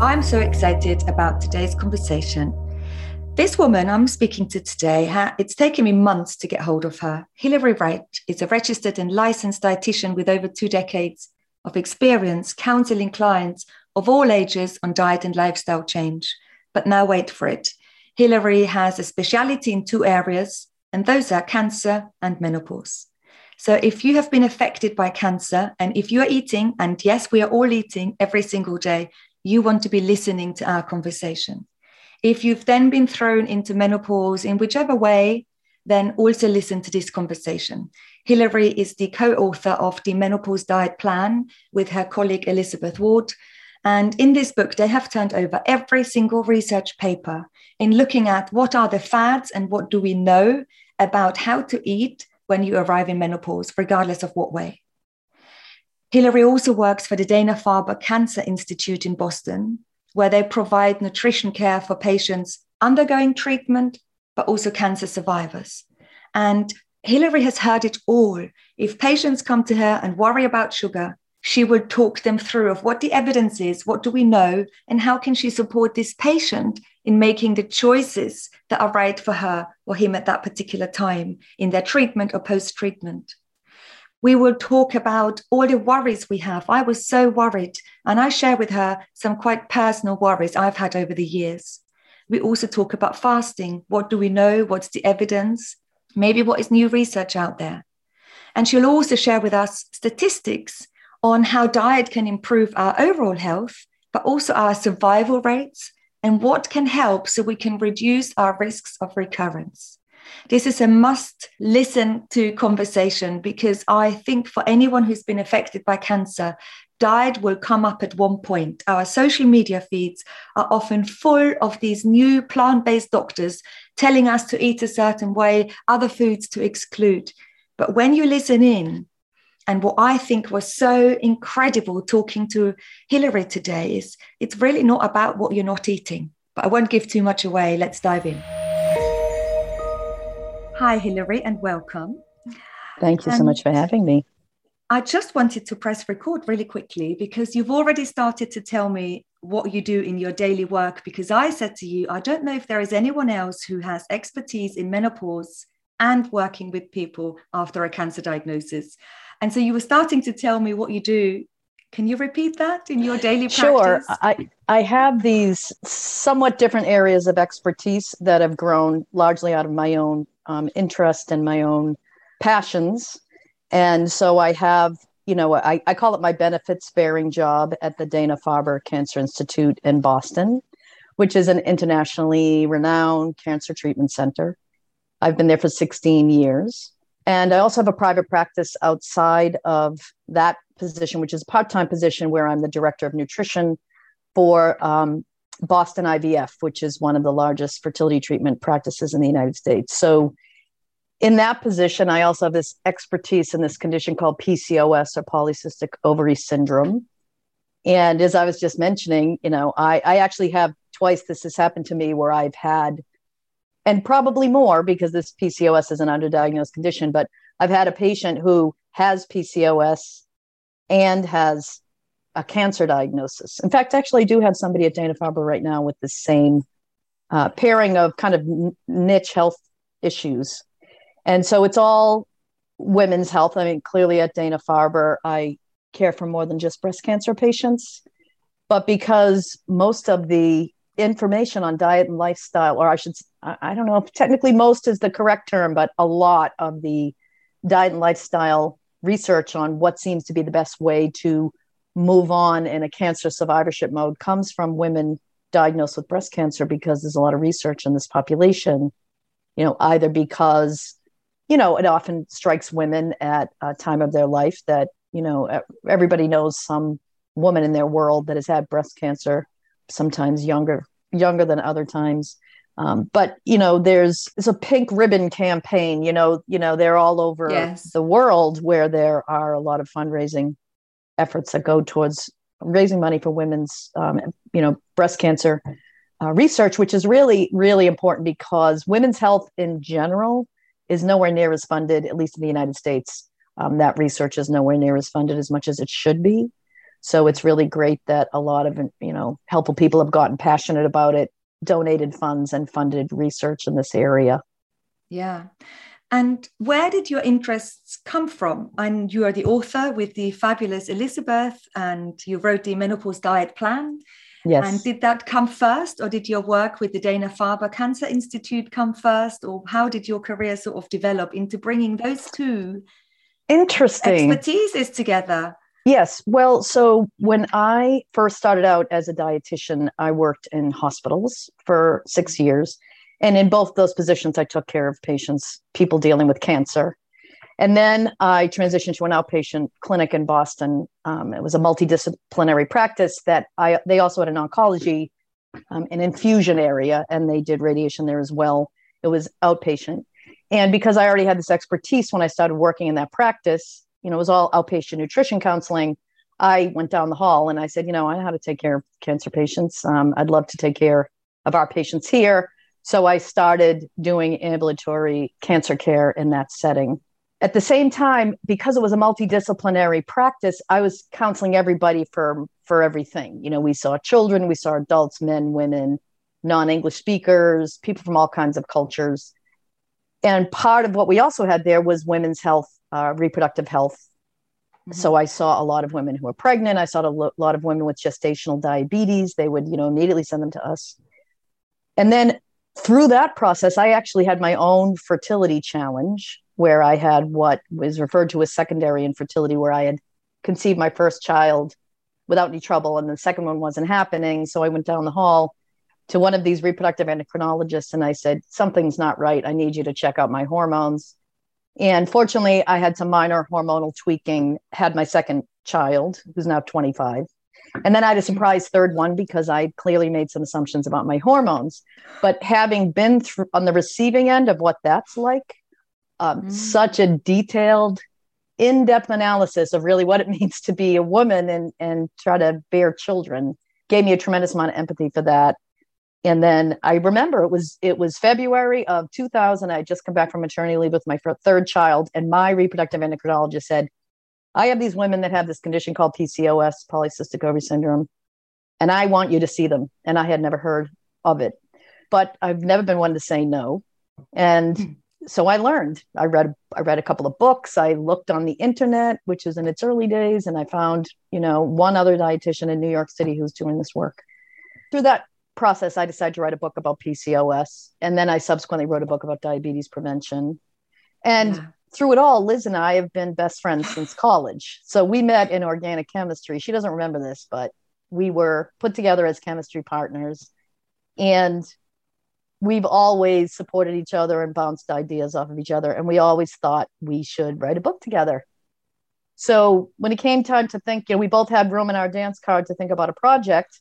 I'm so excited about today's conversation. This woman I'm speaking to today, it's taken me months to get hold of her. Hilary Wright is a registered and licensed dietitian with over 2 decades of experience counseling clients of all ages on diet and lifestyle change. But now wait for it. Hilary has a speciality in 2 areas, and those are cancer and menopause. So if you have been affected by cancer, and if you are eating, and yes, we are all eating every single day, you want to be listening to our conversation. If you've then been thrown into menopause in whichever way, then also listen to this conversation. Hilary is the co-author of The Menopause Diet Plan with her colleague Elizabeth Ward. And in this book, they have turned over every single research paper in looking at what are the fads and what do we know about how to eat when you arrive in menopause, regardless of what way. Hilary also works for the Dana-Farber Cancer Institute in Boston, where they provide nutrition care for patients undergoing treatment, but also cancer survivors. And Hilary has heard it all. If patients come to her and worry about sugar, she will talk them through of what the evidence is, what do we know, and how can she support this patient in making the choices that are right for her or him at that particular time in their treatment or post-treatment. We will talk about all the worries we have. I was so worried, and I share with her some quite personal worries I've had over the years. We also talk about fasting. What do we know? What's the evidence? Maybe what is new research out there? And she'll also share with us statistics on how diet can improve our overall health, but also our survival rates and what can help so we can reduce our risks of recurrence. This is a must-listen to conversation because I think for anyone who's been affected by cancer, diet will come up at one point. Our social media feeds are often full of these new plant-based doctors telling us to eat a certain way, other foods to exclude. But when you listen in, and what I think was so incredible talking to Hilary today is it's really not about what you're not eating. But I won't give too much away. Let's dive in. Hi, Hilary, and welcome. Thank you so much for having me. I just wanted to press record really quickly because you've already started to tell me what you do in your daily work, because I said to you, I don't know if there is anyone else who has expertise in menopause and working with people after a cancer diagnosis. And so you were starting to tell me what you do. Can you repeat that in your daily practice? Sure. I have these somewhat different areas of expertise that have grown largely out of my own interest and my own passions. And so I have, I call it my benefits-bearing job at the Dana-Farber Cancer Institute in Boston, which is an internationally renowned cancer treatment center. I've been there for 16 years. And I also have a private practice outside of that position, which is a part-time position where I'm the director of nutrition for Boston IVF, which is one of the largest fertility treatment practices in the United States. So in that position, I also have this expertise in this condition called PCOS, or polycystic ovary syndrome. And as I was just mentioning, I actually have twice this has happened to me where I've had, and probably more because this PCOS is an underdiagnosed condition, but I've had a patient who has PCOS and has a cancer diagnosis. In fact, actually, I do have somebody at Dana-Farber right now with the same pairing of kind of niche health issues. And so it's all women's health. I mean, clearly at Dana-Farber, I care for more than just breast cancer patients, but because most of the information on diet and lifestyle, or I don't know if technically most is the correct term, but a lot of the diet and lifestyle research on what seems to be the best way to move on in a cancer survivorship mode comes from women diagnosed with breast cancer, because there's a lot of research in this population, you know, either because, you know, it often strikes women at a time of their life that, you know, everybody knows some woman in their world that has had breast cancer, sometimes younger than other times. But, you know, there's a pink ribbon campaign, you know, they're all over yes. the world, where there are a lot of fundraising efforts that go towards raising money for women's, you know, breast cancer research, which is really, really important because women's health in general is nowhere near as funded, at least in the United States. That research is nowhere near as funded as much as it should be. So it's really great that a lot of, you know, helpful people have gotten passionate about it, donated funds and funded research in this area. Yeah. And where did your interests come from? And you are the author with the fabulous Elizabeth, and you wrote The Menopause Diet Plan. Yes. And did that come first, or did your work with the Dana-Farber Cancer Institute come first, or how did your career sort of develop into bringing those two interesting expertises together? Yes. Well, so when I first started out as a dietitian, I worked in hospitals for 6 years. And in both those positions, I took care of patients, people dealing with cancer. And then I transitioned to an outpatient clinic in Boston. It was a multidisciplinary practice that they also had an oncology, an infusion area, and they did radiation there as well. It was outpatient. And because I already had this expertise when I started working in that practice, you know, it was all outpatient nutrition counseling. I went down the hall and I said, you know, I know how to take care of cancer patients. I'd love to take care of our patients here. So I started doing ambulatory cancer care in that setting. At the same time, because it was a multidisciplinary practice, I was counseling everybody for everything. You know, we saw children, we saw adults, men, women, non-English speakers, people from all kinds of cultures. And part of what we also had there was women's health, reproductive health. Mm-hmm. So I saw a lot of women who were pregnant. I saw a lot of women with gestational diabetes. They would, you know, immediately send them to us. And then through that process, I actually had my own fertility challenge where I had what was referred to as secondary infertility, where I had conceived my first child without any trouble, and the second one wasn't happening. So I went down the hall to one of these reproductive endocrinologists and I said, something's not right. I need you to check out my hormones. And fortunately, I had some minor hormonal tweaking, had my second child, who's now 25. And then I had a surprise third one because I clearly made some assumptions about my hormones. But having been on the receiving end of what that's like, such a detailed, in-depth analysis of really what it means to be a woman and try to bear children gave me a tremendous amount of empathy for that. And then I remember it was February of 2000. I had just come back from maternity leave with my third child, and my reproductive endocrinologist said, I have these women that have this condition called PCOS, polycystic ovary syndrome, and I want you to see them. And I had never heard of it, but I've never been one to say no. And so I learned. I read a couple of books. I looked on the internet, which was in its early days, and I found, you know, one other dietitian in New York City who's doing this work. Through that process, I decided to write a book about PCOS, and then I subsequently wrote a book about diabetes prevention. And yeah. Through it all, Liz and I have been best friends since college. So we met in organic chemistry. She doesn't remember this, but we were put together as chemistry partners. And we've always supported each other and bounced ideas off of each other. And we always thought we should write a book together. So when it came time to think, you know, we both had room in our dance card to think about a project.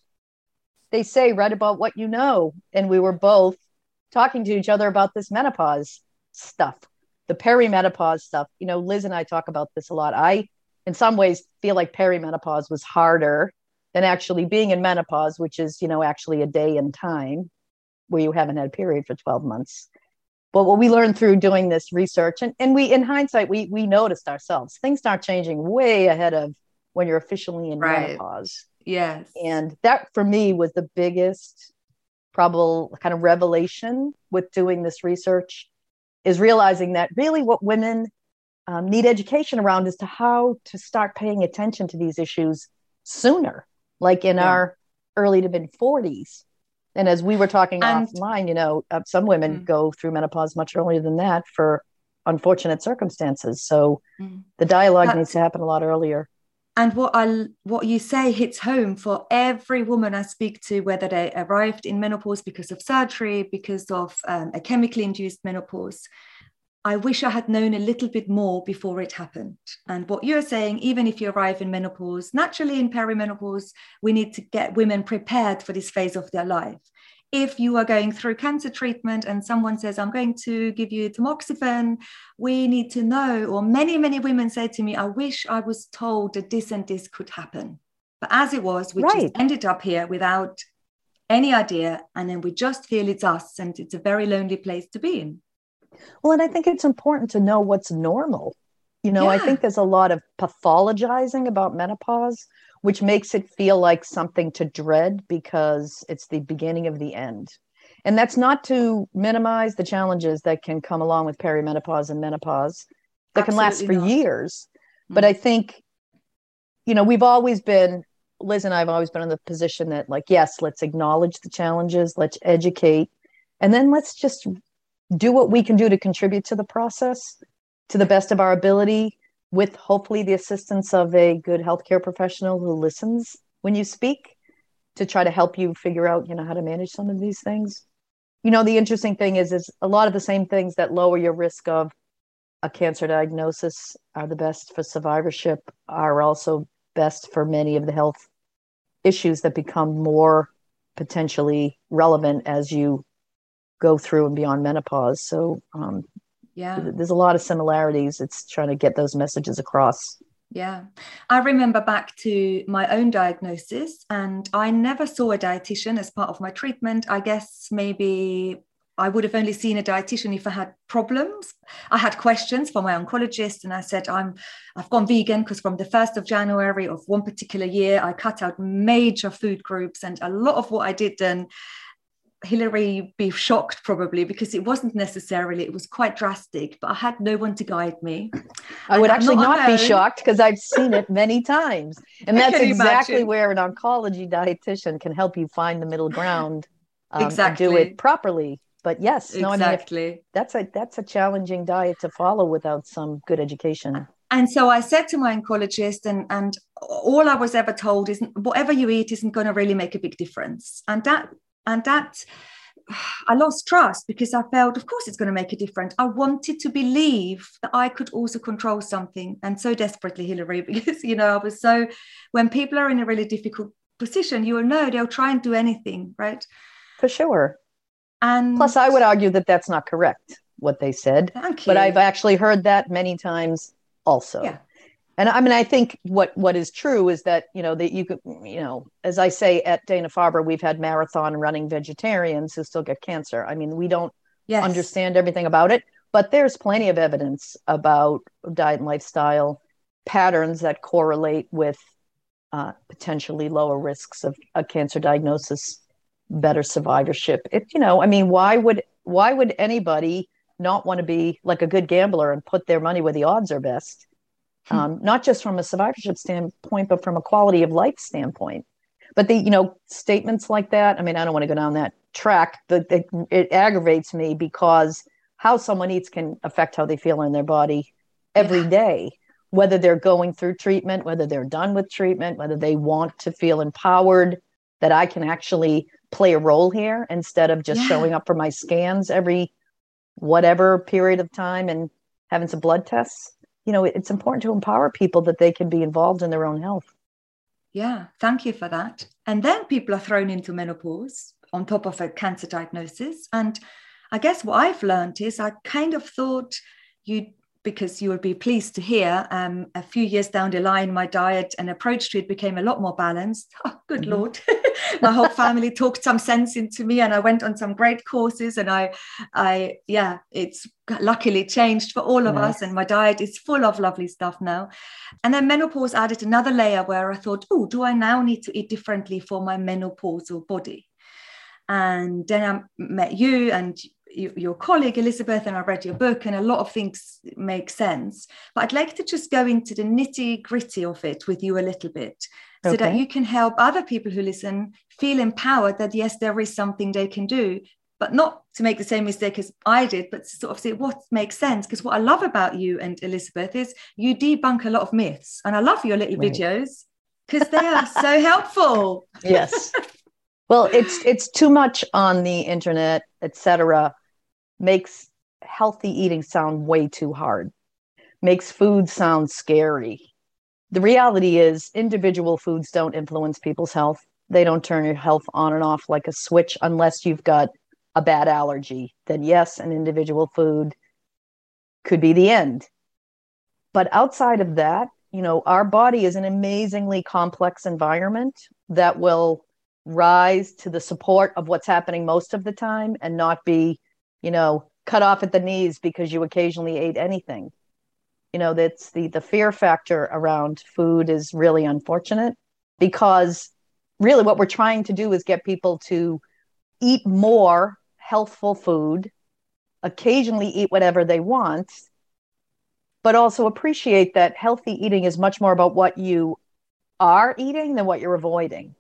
They say, write about what you know. And we were both talking to each other about this menopause stuff. The perimenopause stuff, you know, Liz and I talk about this a lot. I, in some ways, feel like perimenopause was harder than actually being in menopause, which is, you know, actually a day in time where you haven't had a period for 12 months. But what we learned through doing this research, and we, in hindsight, we noticed ourselves, things start changing way ahead of when you're officially in menopause. Yes. And that, for me, was the biggest probable kind of revelation with doing this research, is realizing that really what women need education around as to how to start paying attention to these issues sooner, like in our early to mid 40s. And as we were talking offline, you know, some women go through menopause much earlier than that for unfortunate circumstances. So the dialogue needs to happen a lot earlier. And what you say hits home for every woman I speak to, whether they arrived in menopause because of surgery, because of a chemically induced menopause. I wish I had known a little bit more before it happened. And what you're saying, even if you arrive in menopause, naturally in perimenopause, we need to get women prepared for this phase of their life. If you are going through cancer treatment and someone says, I'm going to give you tamoxifen, we need to know, or many, many women say to me, I wish I was told that this and this could happen. But as it was, we just ended up here without any idea. And then we just feel it's us, and it's a very lonely place to be in. Well, and I think it's important to know what's normal. You know, I think there's a lot of pathologizing about menopause, which makes it feel like something to dread because it's the beginning of the end. And that's not to minimize the challenges that can come along with perimenopause and menopause that can last for years. But I think, you know, we've always been, Liz and I have always been in the position that, like, yes, let's acknowledge the challenges, let's educate, and then let's just do what we can do to contribute to the process to the best of our ability, with hopefully the assistance of a good healthcare professional who listens when you speak, to try to help you figure out, you know, how to manage some of these things. You know, the interesting thing is a lot of the same things that lower your risk of a cancer diagnosis are the best for survivorship, are also best for many of the health issues that become more potentially relevant as you go through and beyond menopause. So, there's a lot of similarities. It's trying to get those messages across. Yeah. I remember back to my own diagnosis, and I never saw a dietitian as part of my treatment. I guess maybe I would have only seen a dietitian if I had problems. I had questions for my oncologist, and I said, I've gone vegan because from the 1st of January of one particular year, I cut out major food groups, and a lot of what I did then, Hilary be shocked probably, because it wasn't necessarily, it was quite drastic, but I had no one to guide me. I would actually not be shocked because I've seen it many times. And that's exactly where an oncology dietitian can help you find the middle ground and do it properly. But yes, I mean, that's a challenging diet to follow without some good education. And so I said to my oncologist, and all I was ever told is whatever you eat isn't going to really make a big difference. And that I lost trust because I felt, of course, it's going to make a difference. I wanted to believe that I could also control something, and so desperately, Hilary, because, you know, I was so, when people are in a really difficult position, you will know they'll try and do anything, right? For sure. And plus, I would argue that that's not correct, what they said. Thank you. But I've actually heard that many times also. Yeah. And I mean, I think what is true is that, you know, that you could, you know, as I say at Dana-Farber, we've had marathon running vegetarians who still get cancer. I mean, we don't understand everything about it, but there's plenty of evidence about diet and lifestyle patterns that correlate with potentially lower risks of a cancer diagnosis, better survivorship. It, you know, I mean, why would anybody not want to be like a good gambler and put their money where the odds are best? Not just from a survivorship standpoint, but from a quality of life standpoint. But the, you know, statements like that, I mean, I don't want to go down that track, but it aggravates me because how someone eats can affect how they feel in their body every day, whether they're going through treatment, whether they're done with treatment, whether they want to feel empowered that I can actually play a role here instead of just showing up for my scans every whatever period of time and having some blood tests. You know, it's important to empower people that they can be involved in their own health. Yeah, thank you for that. And then people are thrown into menopause on top of a cancer diagnosis. And I guess what I've learned is I kind of thought because you will be pleased to hear, a few years down the line, my diet and approach to it became a lot more balanced. Oh, good Lord. My whole family talked some sense into me, and I went on some great courses, and I it's luckily changed for all of us, and my diet is full of lovely stuff now. And then menopause added another layer where I thought, oh, do I now need to eat differently for my menopausal body? And then I met you, and your colleague Elizabeth, and I've read your book, and a lot of things make sense, but I'd like to just go into the nitty gritty of it with you a little bit, so that you can help other people who listen feel empowered that yes, there is something they can do, but not to make the same mistake as I did, but sort of see what makes sense. Because what I love about you and Elizabeth is you debunk a lot of myths, and I love your little videos because they are so helpful. Yes. Well, it's too much on the internet, etc. Makes healthy eating sound way too hard, makes food sound scary. The reality is individual foods don't influence people's health. They don't turn your health on and off like a switch unless you've got a bad allergy. Then yes, an individual food could be the end. But outside of that, you know, our body is an amazingly complex environment that will rise to the support of what's happening most of the time and not be, you know, cut off at the knees because you occasionally ate anything. You know, that's the fear factor around food is really unfortunate, because really what we're trying to do is get people to eat more healthful food, occasionally eat whatever they want, but also appreciate that healthy eating is much more about what you are eating than what you're avoiding.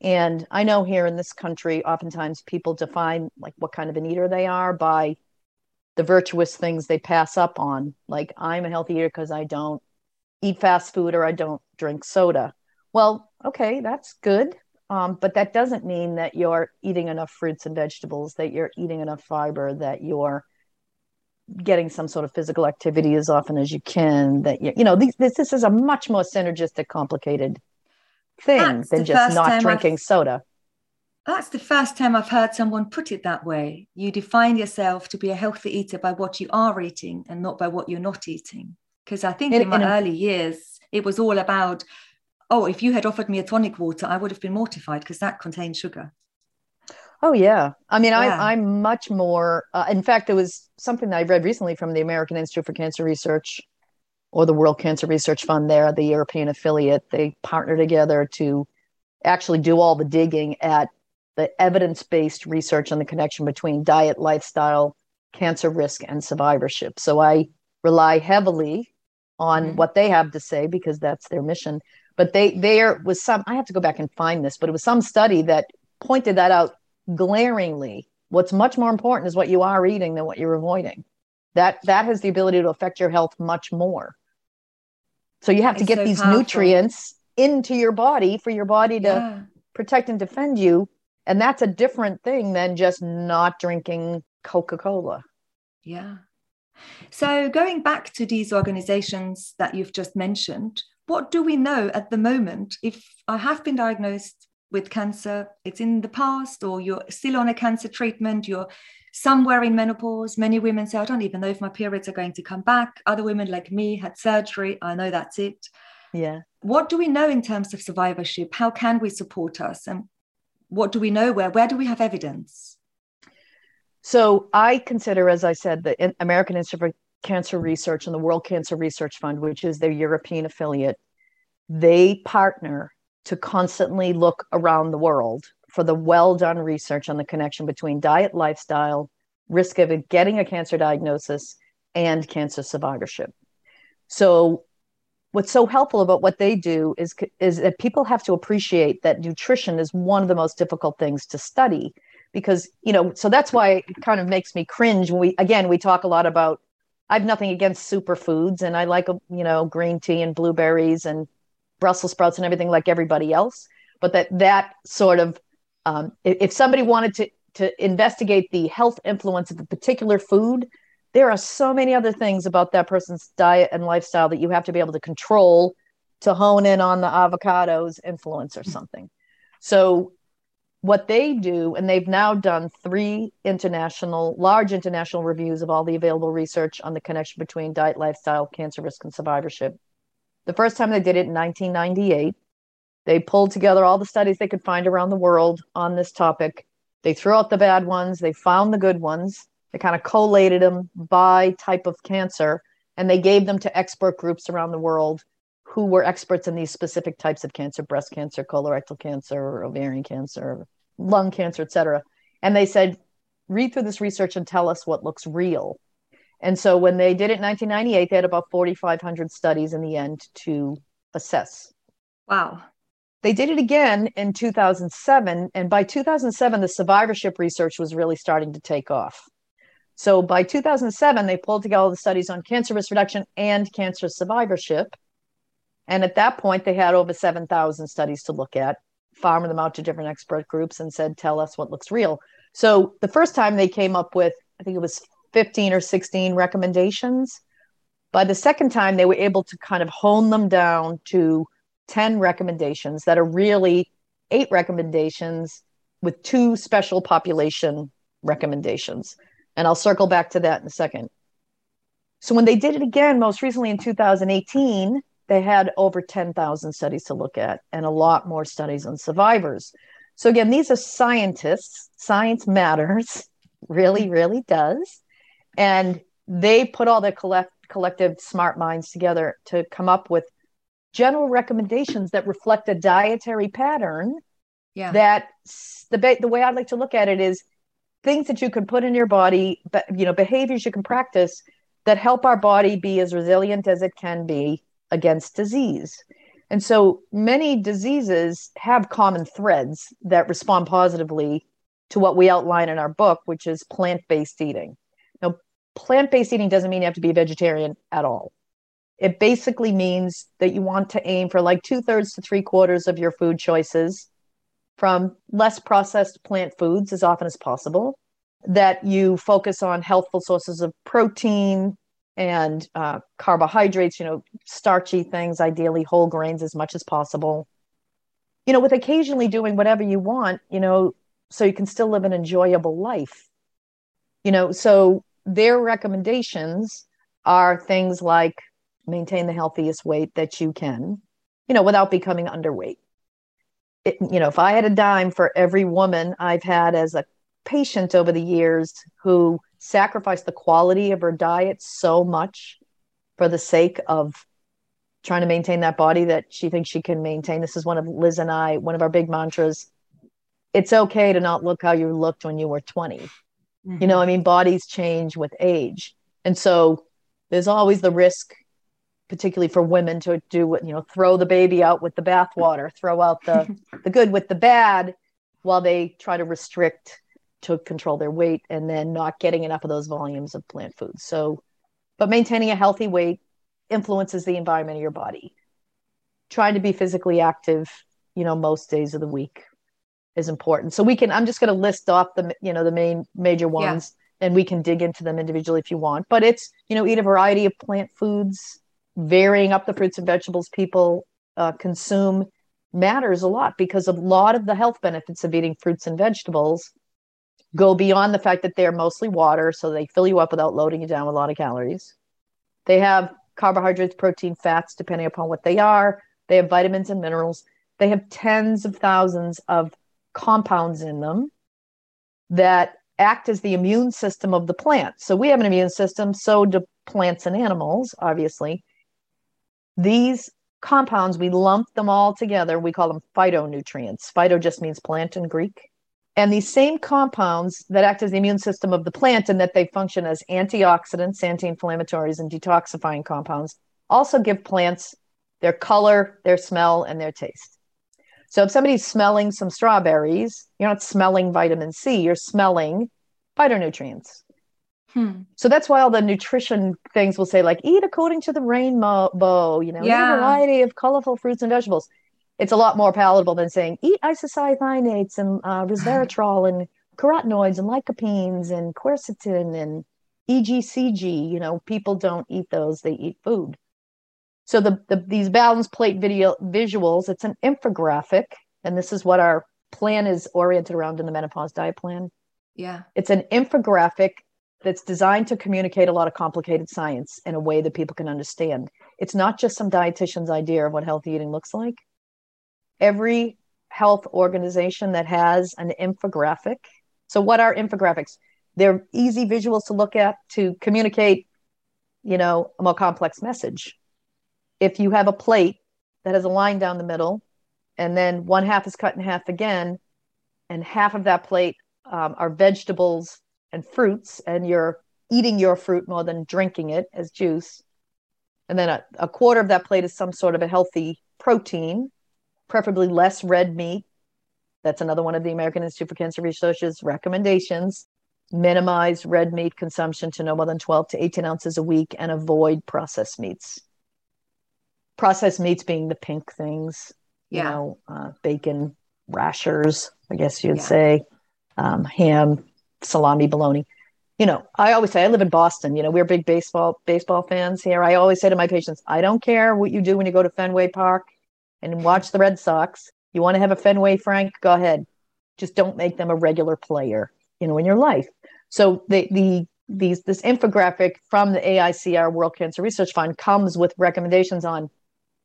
And I know here in this country, oftentimes people define like what kind of an eater they are by the virtuous things they pass up on. Like, I'm a healthy eater because I don't eat fast food or I don't drink soda. Well, okay, that's good. But that doesn't mean that you're eating enough fruits and vegetables, that you're eating enough fiber, that you're getting some sort of physical activity as often as you can, that, you know, this is a much more synergistic, complicated thing than just not drinking soda. That's the first time I've heard someone put it that way. You define yourself to be a healthy eater by what you are eating and not by what you're not eating. Because I think in my early years, it was all about, oh, if you had offered me a tonic water, I would have been mortified because that contained sugar. Oh, yeah. I mean, yeah. I'm much more, in fact, there was something that I read recently from the American Institute for Cancer Research, or the World Cancer Research Fund there, the European affiliate. They partner together to actually do all the digging at the evidence-based research on the connection between diet, lifestyle, cancer risk, and survivorship. So I rely heavily on what they have to say because that's their mission. But there was some, I have to go back and find this, but it was some study that pointed that out glaringly. What's much more important is what you are eating than what you're avoiding. That has the ability to affect your health much more. So you have to get these nutrients into your body for your body to protect and defend you. And that's a different thing than just not drinking Coca-Cola. Yeah. So going back to these organizations that you've just mentioned, what do we know at the moment? If I have been diagnosed with cancer, it's in the past, or you're still on a cancer treatment, you're somewhere in menopause. Many women say, I don't even know if my periods are going to come back. Other women like me had surgery. I know that's it. Yeah. What do we know in terms of survivorship? How can we support us? And what do we know? Where do we have evidence? So I consider, as I said, the American Institute for Cancer Research and the World Cancer Research Fund, which is their European affiliate, they partner to constantly look around the world for the well-done research on the connection between diet, lifestyle, risk of getting a cancer diagnosis, and cancer survivorship. So what's so helpful about what they do is that people have to appreciate that nutrition is one of the most difficult things to study because, you know, so that's why it kind of makes me cringe when we talk a lot about, I have nothing against superfoods and I like, you know, green tea and blueberries and Brussels sprouts and everything like everybody else, but that sort of, if somebody wanted to investigate the health influence of a particular food, there are so many other things about that person's diet and lifestyle that you have to be able to control to hone in on the avocado's influence or something. So what they do, and they've now done 3 large international reviews of all the available research on the connection between diet, lifestyle, cancer risk, and survivorship. The first time they did it in 1998, they pulled together all the studies they could find around the world on this topic. They threw out the bad ones. They found the good ones. They kind of collated them by type of cancer, and they gave them to expert groups around the world who were experts in these specific types of cancer, breast cancer, colorectal cancer, ovarian cancer, lung cancer, et cetera. And they said, read through this research and tell us what looks real. And so when they did it in 1998, they had about 4,500 studies in the end to assess. Wow. They did it again in 2007. And by 2007, the survivorship research was really starting to take off. So by 2007, they pulled together all the studies on cancer risk reduction and cancer survivorship. And at that point, they had over 7,000 studies to look at, farmed them out to different expert groups and said, tell us what looks real. So the first time they came up with, I think it was 15 or 16 recommendations. By the second time, they were able to kind of hone them down to 10 recommendations that are really 8 recommendations with 2 special population recommendations. And I'll circle back to that in a second. So when they did it again, most recently in 2018, they had over 10,000 studies to look at and a lot more studies on survivors. So again, these are scientists. Science matters, really, really does. And they put all their collective smart minds together to come up with general recommendations that reflect a dietary pattern. Yeah. That the way I'd like to look at it is things that you can put in your body, but, you know, behaviors you can practice that help our body be as resilient as it can be against disease. And so many diseases have common threads that respond positively to what we outline in our book, which is plant-based eating. Now, plant-based eating doesn't mean you have to be a vegetarian at all. It basically means that you want to aim for like 2/3 to 3/4 of your food choices from less processed plant foods as often as possible, that you focus on healthful sources of protein and carbohydrates, you know, starchy things, ideally whole grains as much as possible, you know, with occasionally doing whatever you want, you know, so you can still live an enjoyable life, you know. So their recommendations are things like maintain the healthiest weight that you can, you know, without becoming underweight. It, you know, if I had a dime for every woman I've had as a patient over the years who sacrificed the quality of her diet so much for the sake of trying to maintain that body that she thinks she can maintain. This is one of Liz and I, one of our big mantras. It's okay to not look how you looked when you were 20. Mm-hmm. You know, I mean, bodies change with age. And so there's always the risk, particularly for women, to do what, you know, throw the baby out with the bathwater, throw out the good with the bad while they try to restrict to control their weight and then not getting enough of those volumes of plant foods. So, but maintaining a healthy weight influences the environment of your body. Trying to be physically active, you know, most days of the week is important. So we can, I'm just going to list off the, you know, the main major ones, yeah, and we can dig into them individually if you want, but it's, you know, eat a variety of plant foods, varying up the fruits and vegetables people consume matters a lot, because a lot of the health benefits of eating fruits and vegetables go beyond the fact that they're mostly water, so they fill you up without loading you down with a lot of calories. They have carbohydrates, protein, fats, depending upon what they are. They have vitamins and minerals. They have tens of thousands of compounds in them that act as the immune system of the plant. So we have an immune system, so do plants and animals, obviously. These compounds, we lump them all together. We call them phytonutrients. Phyto just means plant in Greek. And these same compounds that act as the immune system of the plant and that they function as antioxidants, anti-inflammatories, and detoxifying compounds also give plants their color, their smell, and their taste. So if somebody's smelling some strawberries, you're not smelling vitamin C, you're smelling phytonutrients. Hmm. So that's why all the nutrition things will say, like, eat according to the rainbow, you know, yeah, eat a variety of colorful fruits and vegetables. It's a lot more palatable than saying, eat isocyanates and resveratrol and carotenoids and lycopenes and quercetin and EGCG. You know, people don't eat those, they eat food. So these balanced plate visuals, it's an infographic. And this is what our plan is oriented around in the Menopause Diet Plan. Yeah. It's an infographic that's designed to communicate a lot of complicated science in a way that people can understand. It's not just some dietitian's idea of what healthy eating looks like. Every health organization that has an infographic. So what are infographics? They're easy visuals to look at to communicate, you know, a more complex message. If you have a plate that has a line down the middle and then one half is cut in half again, and half of that plate are vegetables and fruits, and you're eating your fruit more than drinking it as juice. And then a quarter of that plate is some sort of a healthy protein, preferably less red meat. That's another one of the American Institute for Cancer Research's recommendations. Minimize red meat consumption to no more than 12 to 18 ounces a week and avoid processed meats. Processed meats being the pink things, you know, bacon, rashers, I guess you'd say, ham, salami, bologna. You know, I always say, I live in Boston, you know, we're big baseball fans here. I always say to my patients, I don't care what you do when you go to Fenway Park and watch the Red Sox. You want to have a Fenway Frank, go ahead. Just don't make them a regular player, you know, in your life. So this infographic from the AICR World Cancer Research Fund comes with recommendations on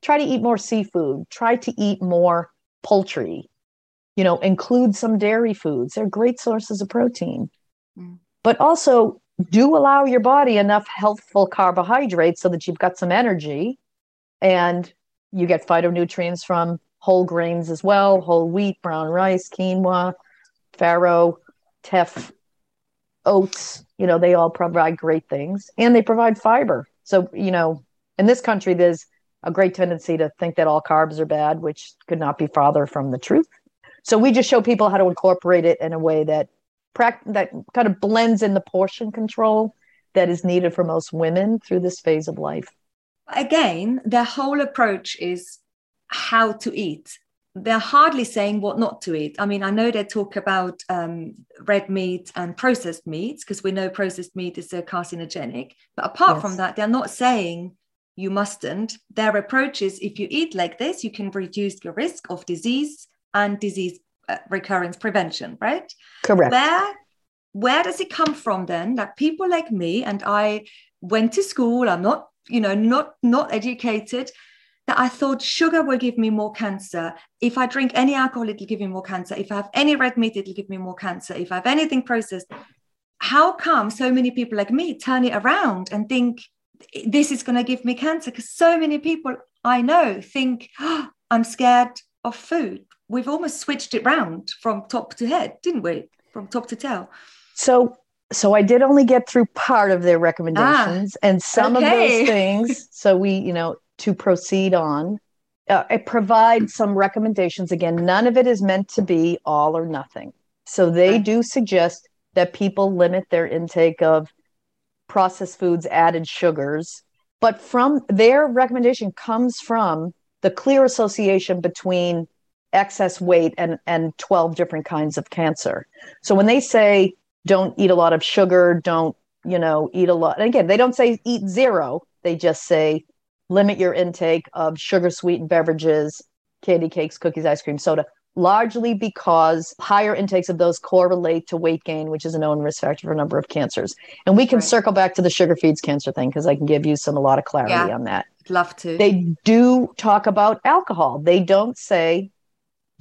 try to eat more seafood, try to eat more poultry, you know, include some dairy foods. They're great sources of protein. Mm. But also do allow your body enough healthful carbohydrates so that you've got some energy, and you get phytonutrients from whole grains as well, whole wheat, brown rice, quinoa, farro, teff, oats. You know, they all provide great things, and they provide fiber. So, you know, in this country, there's a great tendency to think that all carbs are bad, which could not be farther from the truth. So we just show people how to incorporate it in a way that kind of blends in the portion control that is needed for most women through this phase of life. Again, their whole approach is how to eat. They're hardly saying what not to eat. I mean, I know they talk about red meat and processed meats, because we know processed meat is carcinogenic. But apart from that, they're not saying you mustn't. Their approach is, if you eat like this, you can reduce your risk of disease and disease recurrence prevention, right? Correct. Where does it come from then that people like me, and I went to school, I'm not, you know, not educated, that I thought sugar will give me more cancer. If I drink any alcohol, it'll give me more cancer. If I have any red meat, it'll give me more cancer. If I have anything processed, how come so many people like me turn it around and think this is going to give me cancer? Because so many people I know think, oh, I'm scared of food. We've almost switched it round from top to head, didn't we? From top to tail. So I did only get through part of their recommendations and some of those things. So we, you know, to proceed on, it provides some recommendations. Again, none of it is meant to be all or nothing. So they do suggest that people limit their intake of processed foods, added sugars. But from their recommendation comes from the clear association between excess weight and 12 different kinds of cancer. So when they say, don't eat a lot of sugar, don't, you know, eat a lot. And again, they don't say eat zero. They just say limit your intake of sugar-sweetened beverages, candy, cakes, cookies, ice cream, soda, largely because higher intakes of those correlate to weight gain, which is a known risk factor for a number of cancers. And we can circle back to the sugar feeds cancer thing, because I can give you a lot of clarity on that. Love to. They do talk about alcohol. They don't say,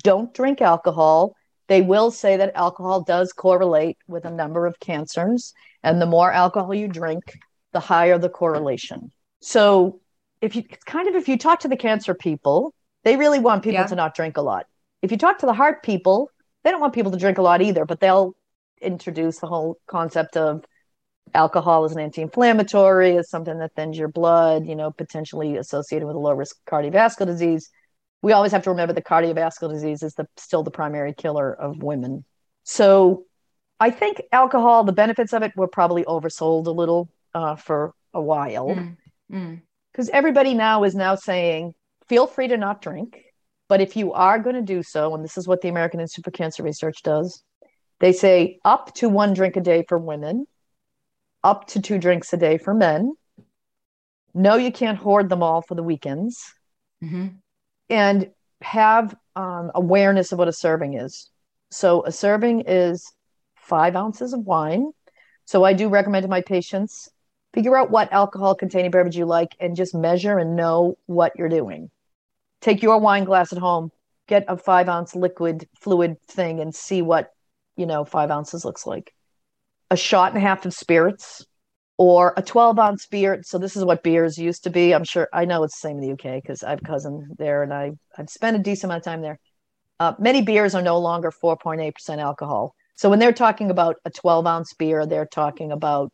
don't drink alcohol. They will say that alcohol does correlate with a number of cancers, and the more alcohol you drink, the higher the correlation. So if you talk to the cancer people, they really want people to not drink a lot. If you talk to the heart people, they don't want people to drink a lot either, but they'll introduce the whole concept of alcohol as an anti-inflammatory, as something that thins your blood, you know, potentially associated with a low-risk cardiovascular disease. We always have to remember that cardiovascular disease is still the primary killer of women. So I think alcohol, the benefits of it were probably oversold a little for a while. Because everybody is now saying, feel free to not drink. But if you are going to do so, and this is what the American Institute for Cancer Research does, they say up to one drink a day for women, up to two drinks a day for men. No, you can't hoard them all for the weekends. Mm-hmm. And have awareness of what a serving is. So a serving is 5 ounces of wine. So I do recommend to my patients, figure out what alcohol-containing beverage you like and just measure and know what you're doing. Take your wine glass at home, get a 5 ounce liquid fluid thing and see what, 5 ounces looks like. A shot and a half of spirits or a 12 ounce beer. So this is what beers used to be. I'm sure, I know it's the same in the UK because I have a cousin there and I've spent a decent amount of time there. Many beers are no longer 4.8% alcohol. So when they're talking about a 12-ounce beer, they're talking about,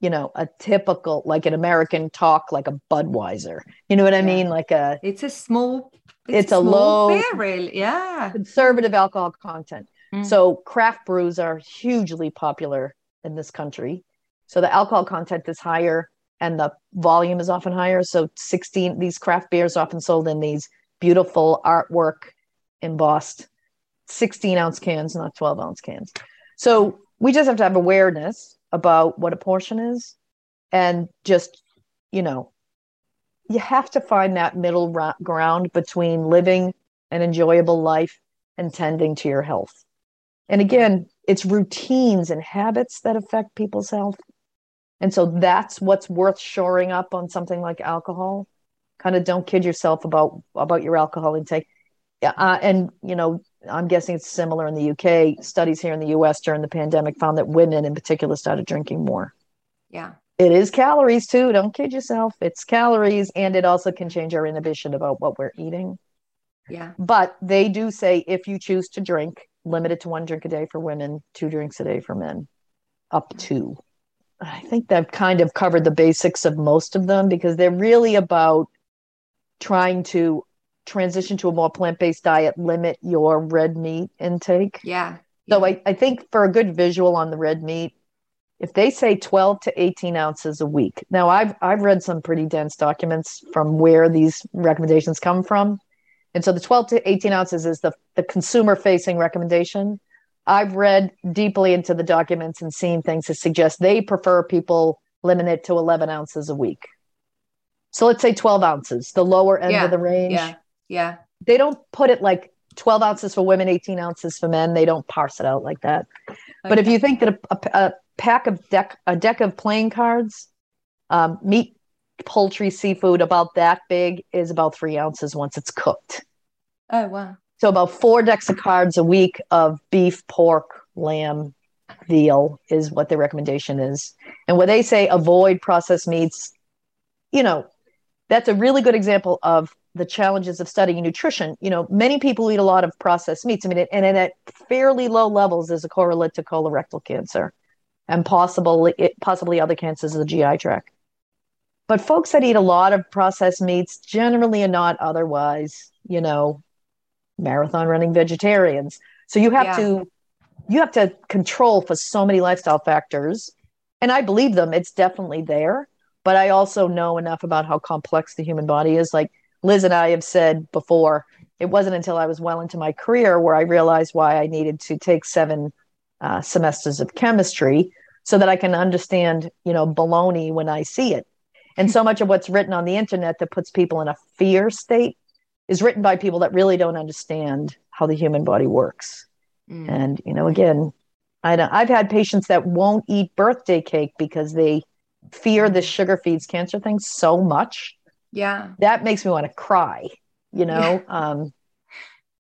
you know, a typical, like an American talk, like a Budweiser. You know what I mean? Like a... It's a small low... beer, really. Yeah. Conservative alcohol content. Mm. So craft brews are hugely popular in this country. So the alcohol content is higher and the volume is often higher. So these craft beers often sold in these beautiful artwork embossed 16-ounce cans, not 12-ounce cans. So we just have to have awareness about what a portion is, and just, you know, you have to find that middle ground between living an enjoyable life and tending to your health. And again, it's routines and habits that affect people's health. And so that's what's worth shoring up on something like alcohol. Kind of don't kid yourself about your alcohol intake. And, you know, I'm guessing it's similar in the UK. Studies here in the US during the pandemic found that women in particular started drinking more. Yeah. It is calories too. Don't kid yourself. It's calories. And it also can change our inhibition about what we're eating. Yeah. But they do say if you choose to drink, limit it to 1 drink a day for women, 2 drinks a day for men, up to. I think that kind of covered the basics of most of them, because they're really about trying to transition to a more plant-based diet, limit your red meat intake. Yeah. So I think for a good visual on the red meat, if they say 12 to 18 ounces a week. Now I've read some pretty dense documents from where these recommendations come from. And so the 12 to 18 ounces is the consumer-facing recommendation. I've read deeply into the documents and seen things that suggest they prefer people limit it to 11 ounces a week. So let's say 12 ounces, the lower end of the range. Yeah. They don't put it like 12 ounces for women, 18 ounces for men. They don't parse it out like that. Okay. But if you think that a deck of playing cards, meat, poultry, seafood about that big is about 3 ounces once it's cooked. Oh, wow. So about 4 decks of cards a week of beef, pork, lamb, veal is what their recommendation is. And when they say avoid processed meats, you know, that's a really good example of the challenges of studying nutrition. You know, many people eat a lot of processed meats. I mean, and at fairly low levels there's a correlate to colorectal cancer and possibly other cancers of the GI tract. But folks that eat a lot of processed meats generally are not otherwise, you know, marathon running vegetarians. So you have to control for so many lifestyle factors. And I believe them. It's definitely there. But I also know enough about how complex the human body is. Like Liz and I have said before, it wasn't until I was well into my career where I realized why I needed to take 7 semesters of chemistry so that I can understand, you know, baloney when I see it. And so much of what's written on the internet that puts people in a fear state is written by people that really don't understand how the human body works. Mm. And, you know, again, I've had patients that won't eat birthday cake because they fear the sugar feeds cancer thing so much. Yeah. That makes me want to cry, you know? Yeah.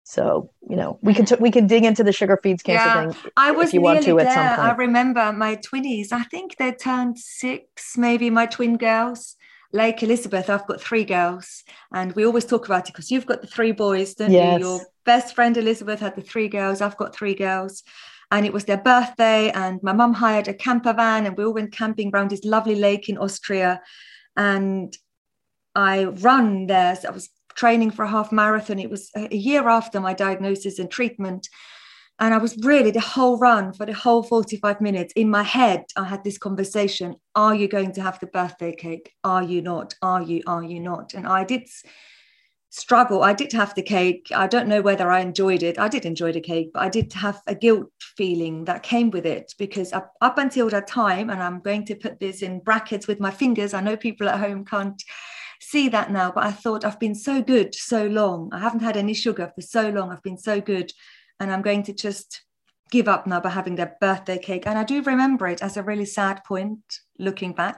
So, you know, we can dig into the sugar feeds cancer thing if you want to at some point. I remember my 20s. I think they turned 6, maybe my twin girls. Like Elizabeth, I've got 3 girls, and we always talk about it because you've got the 3 boys, don't you? Your best friend Elizabeth had the 3 girls. I've got 3 girls. And it was their birthday, and my mum hired a camper van, and we all went camping around this lovely lake in Austria. And I ran there. So I was training for a half marathon. It was a year after my diagnosis and treatment. And I was really the whole run for the whole 45 minutes in my head. I had this conversation. Are you going to have the birthday cake? Are you not? Are you not? And I did struggle. I did have the cake. I don't know whether I enjoyed it. I did enjoy the cake, but I did have a guilt feeling that came with it, because up until that time, and I'm going to put this in brackets with my fingers. I know people at home can't see that now, but I thought I've been so good so long. I haven't had any sugar for so long. I've been so good. And I'm going to just give up now by having their birthday cake. And I do remember it as a really sad point looking back.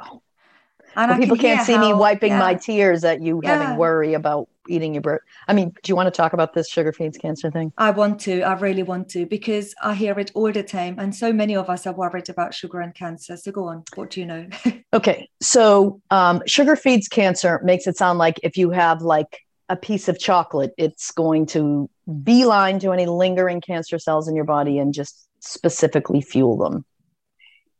And well, people can't see me wiping my tears at you having worry about eating your birthday. I mean, do you want to talk about this sugar feeds cancer thing? I want to. I really want to, because I hear it all the time. And so many of us are worried about sugar and cancer. So go on. What do you know? Okay. So sugar feeds cancer makes it sound like if you have like a piece of chocolate, it's going to beeline to any lingering cancer cells in your body and just specifically fuel them.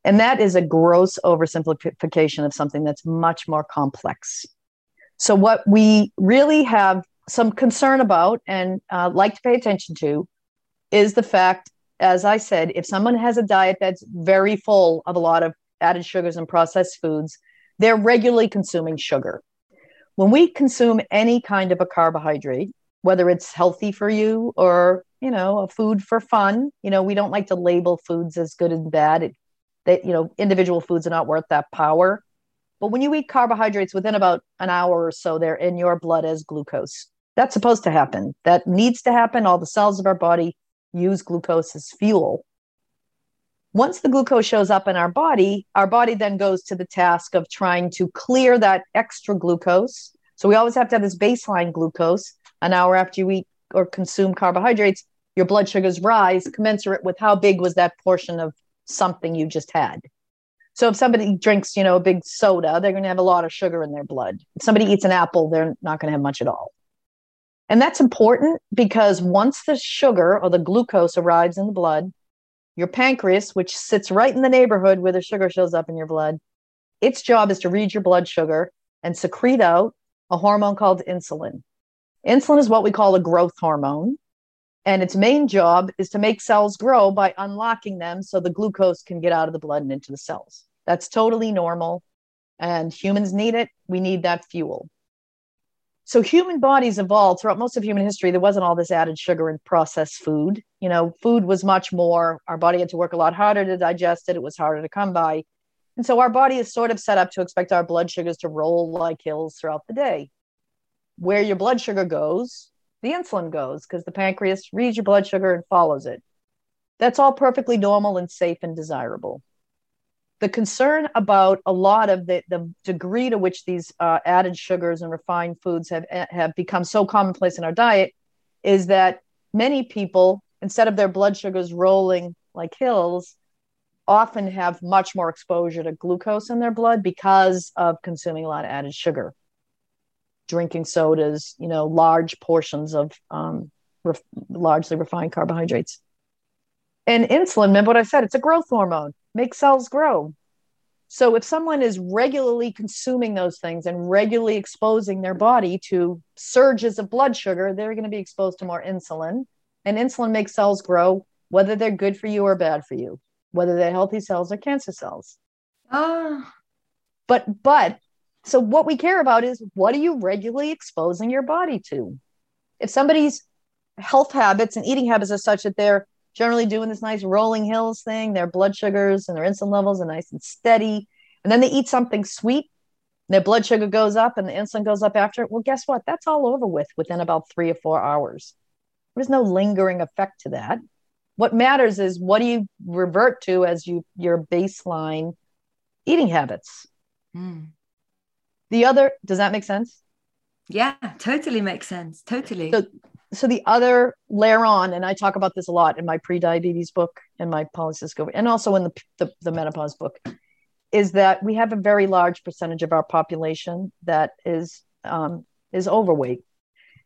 And that is a gross oversimplification of something that's much more complex. So what we really have some concern about and like to pay attention to is the fact, as I said, if someone has a diet that's very full of a lot of added sugars and processed foods, they're regularly consuming sugar. When we consume any kind of a carbohydrate, whether it's healthy for you or, you know, a food for fun, you know, we don't like to label foods as good and bad. Individual foods are not worth that power. But when you eat carbohydrates, within about an hour or so, they're in your blood as glucose. That's supposed to happen. That needs to happen. All the cells of our body use glucose as fuel. Once the glucose shows up in our body then goes to the task of trying to clear that extra glucose. So we always have to have this baseline glucose. An hour after you eat or consume carbohydrates, your blood sugars rise commensurate with how big was that portion of something you just had. So if somebody drinks, a big soda, they're going to have a lot of sugar in their blood. If somebody eats an apple, they're not going to have much at all. And that's important because once the sugar or the glucose arrives in the blood, your pancreas, which sits right in the neighborhood where the sugar shows up in your blood, its job is to read your blood sugar and secrete out a hormone called insulin. Insulin is what we call a growth hormone. And its main job is to make cells grow by unlocking them so the glucose can get out of the blood and into the cells. That's totally normal. And humans need it. We need that fuel. So human bodies evolved throughout most of human history. There wasn't all this added sugar and processed food. Food was much more, our body had to work a lot harder to digest it. It was harder to come by. And so our body is sort of set up to expect our blood sugars to roll like hills throughout the day. Where your blood sugar goes, the insulin goes, because the pancreas reads your blood sugar and follows it. That's all perfectly normal and safe and desirable. The concern about a lot of the degree to which these added sugars and refined foods have become so commonplace in our diet is that many people, instead of their blood sugars rolling like hills, often have much more exposure to glucose in their blood because of consuming a lot of added sugar. Drinking sodas, large portions of largely refined carbohydrates. And insulin, remember what I said, it's a growth hormone, makes cells grow. So if someone is regularly consuming those things and regularly exposing their body to surges of blood sugar, they're going to be exposed to more insulin. And insulin makes cells grow, whether they're good for you or bad for you, whether they're healthy cells or cancer cells. So what we care about is, what are you regularly exposing your body to? If somebody's health habits and eating habits are such that they're generally doing this nice rolling hills thing, their blood sugars and their insulin levels are nice and steady, and then they eat something sweet, their blood sugar goes up and the insulin goes up after it, well, guess what? That's all over with within about 3 or 4 hours. There's no lingering effect to that. What matters is, what do you revert to as your baseline eating habits? The other, does that make sense? Yeah, totally makes sense. Totally. So the other layer on, and I talk about this a lot in my pre-diabetes book and my polycystic, and also in the menopause book, is that we have a very large percentage of our population that is overweight,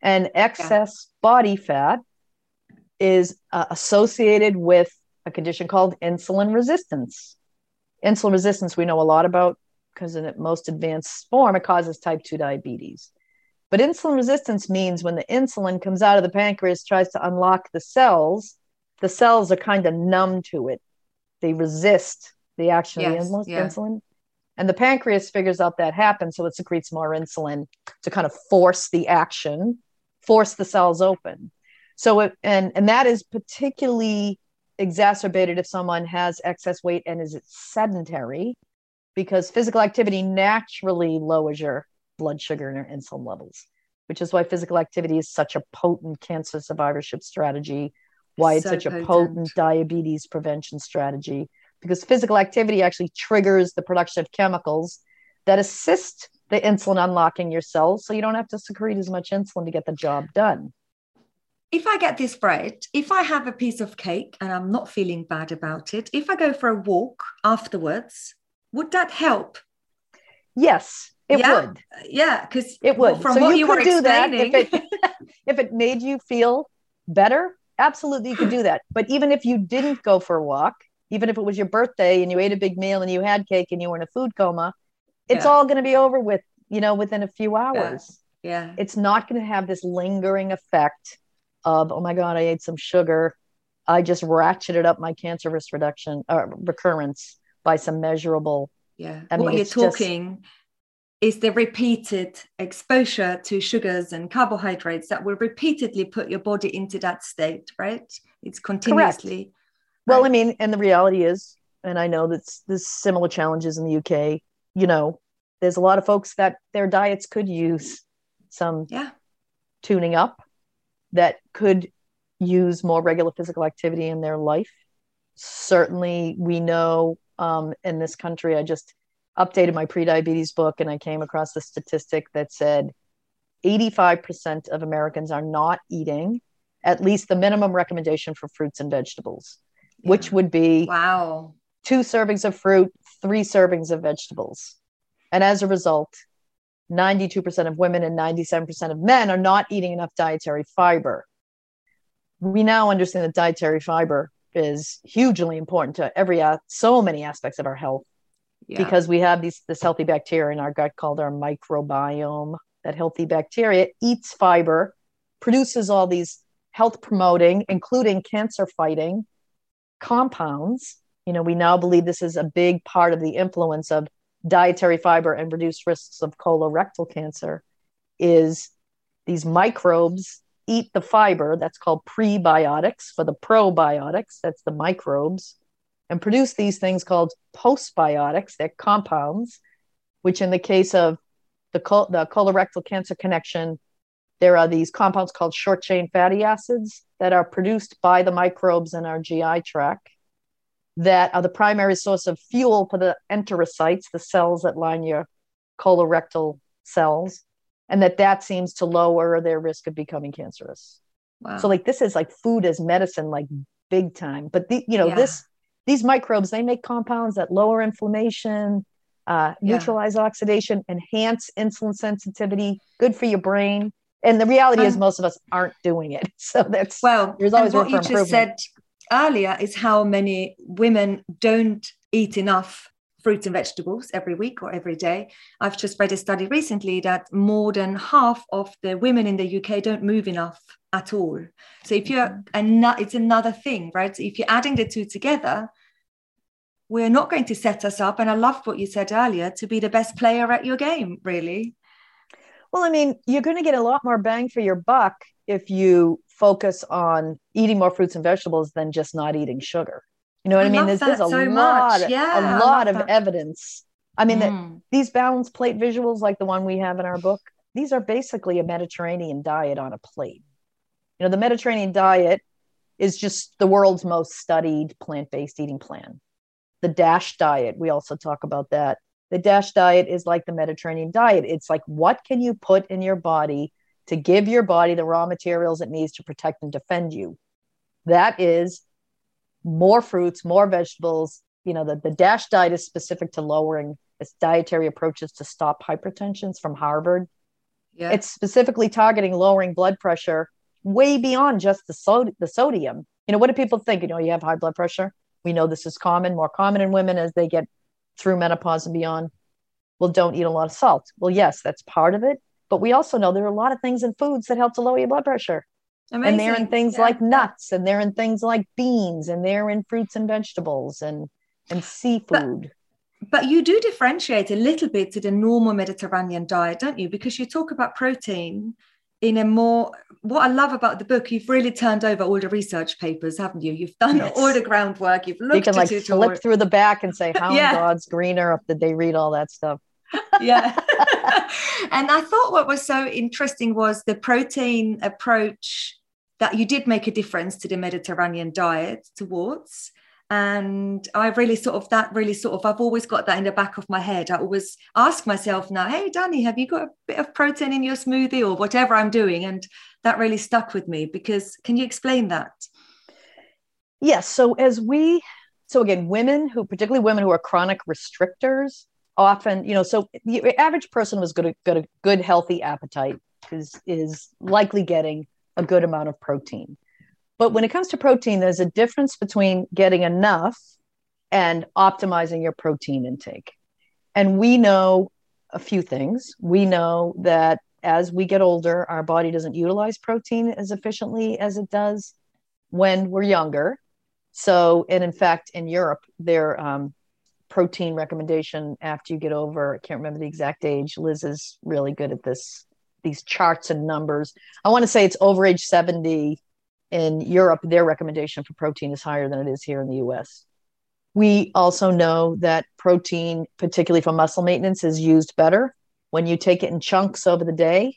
and excess body fat is associated with a condition called insulin resistance. Insulin resistance, we know a lot about, because in its most advanced form, it causes type 2 diabetes. But insulin resistance means when the insulin comes out of the pancreas, tries to unlock the cells are kind of numb to it. They resist the action of the insulin. And the pancreas figures out that happens, so it secretes more insulin to kind of force the action, force the cells open. So it, and that is particularly exacerbated if someone has excess weight and is sedentary, because physical activity naturally lowers your blood sugar and your insulin levels, which is why physical activity is such a potent cancer survivorship strategy, why it's such a potent diabetes prevention strategy, because physical activity actually triggers the production of chemicals that assist the insulin unlocking your cells, so you don't have to secrete as much insulin to get the job done. If I get this right, if I have a piece of cake and I'm not feeling bad about it, if I go for a walk afterwards, would that help? Yes. It would. Yeah. Because it would. From so what you were explaining. If it made you feel better, absolutely you could do that. But even if you didn't go for a walk, even if it was your birthday and you ate a big meal and you had cake and you were in a food coma, it's all going to be over with, within a few hours. Yeah. It's not going to have this lingering effect of, oh my God, I ate some sugar. I just ratcheted up my cancer risk reduction recurrence by some measurable. Yeah. I mean, what you're talking is the repeated exposure to sugars and carbohydrates that will repeatedly put your body into that state, right? It's continuously. Correct. Well, I mean, and the reality is, and I know that there's similar challenges in the UK, there's a lot of folks that their diets could use some tuning up, that could use more regular physical activity in their life. Certainly we know in this country, I just updated my pre-diabetes book and I came across the statistic that said 85% of Americans are not eating at least the minimum recommendation for fruits and vegetables. Yeah. Which would be 2 servings of fruit, 3 servings of vegetables. And as a result, 92% of women and 97% of men are not eating enough dietary fiber. We now understand that dietary fiber is hugely important to so many aspects of our health, because we have this healthy bacteria in our gut called our microbiome. That healthy bacteria eats fiber, produces all these health promoting, including cancer fighting compounds. We now believe this is a big part of the influence of dietary fiber and reduced risks of colorectal cancer is these microbes eat the fiber. That's called prebiotics for the probiotics. That's the microbes, and produce these things called postbiotics. They're compounds, which in the case of the colorectal cancer connection, there are these compounds called short-chain fatty acids that are produced by the microbes in our GI tract that are the primary source of fuel for the enterocytes, the cells that line your colorectal cells, and that seems to lower their risk of becoming cancerous. Wow. So this is food as medicine, big time. But these microbes, they make compounds that lower inflammation, neutralize oxidation, enhance insulin sensitivity, good for your brain. And the reality is most of us aren't doing it. So that's, there's always work for improvement. What you just said earlier is how many women don't eat enough fruits and vegetables every week or every day. I've just read a study recently that more than half of the women in the UK don't move enough at all. So if you're, it's another thing, right? So if you're adding the two together, we're not going to set us up. And I loved what you said earlier, to be the best player at your game, really. Well, I mean, you're going to get a lot more bang for your buck if you focus on eating more fruits and vegetables than just not eating sugar. You know what I mean? There's a lot of evidence. I mean, these balanced plate visuals, like the one we have in our book, these are basically a Mediterranean diet on a plate. The Mediterranean diet is just the world's most studied plant-based eating plan. The DASH diet, we also talk about that. The DASH diet is like the Mediterranean diet. It's what can you put in your body to give your body the raw materials it needs to protect and defend you? That is more fruits, more vegetables. The DASH diet is specific to lowering its dietary approaches to stop hypertension from Harvard. Yeah. It's specifically targeting lowering blood pressure way beyond just the sodium. What do people think? You have high blood pressure. We know this is common, more common in women as they get through menopause and beyond. Well, don't eat a lot of salt. Well, yes, that's part of it. But we also know there are a lot of things in foods that help to lower your blood pressure. Amazing. And they're in things like nuts, and they're in things like beans, and they're in fruits and vegetables and seafood. But you do differentiate a little bit to the normal Mediterranean diet, don't you? Because you talk about protein in a more, what I love about the book, you've really turned over all the research papers, haven't you? You've done all the groundwork. You've looked at it. You can flip through the back and say, how in God's green earth did they read all that stuff? And I thought what was so interesting was the protein approach that you did make a difference to the Mediterranean diet towards. And I really I've always got that in the back of my head. I always ask myself now, hey, Danny, have you got a bit of protein in your smoothie or whatever I'm doing? And that really stuck with me because, can you explain that? Yes. So again, particularly women who are chronic restrictors, often, you know, so the average person who's going to get a good, healthy appetite is likely getting a good amount of protein. But when it comes to protein, there's a difference between getting enough and optimizing your protein intake. And we know a few things. We know that as we get older, our body doesn't utilize protein as efficiently as it does when we're younger. So, and in fact, in Europe, their protein recommendation after you get over, I can't remember the exact age. Liz is really good at this, these charts and numbers. I want to say it's over age 70 in Europe. Their recommendation for protein is higher than it is here in the US. We also know that protein, particularly for muscle maintenance, is used better when you take it in chunks over the day.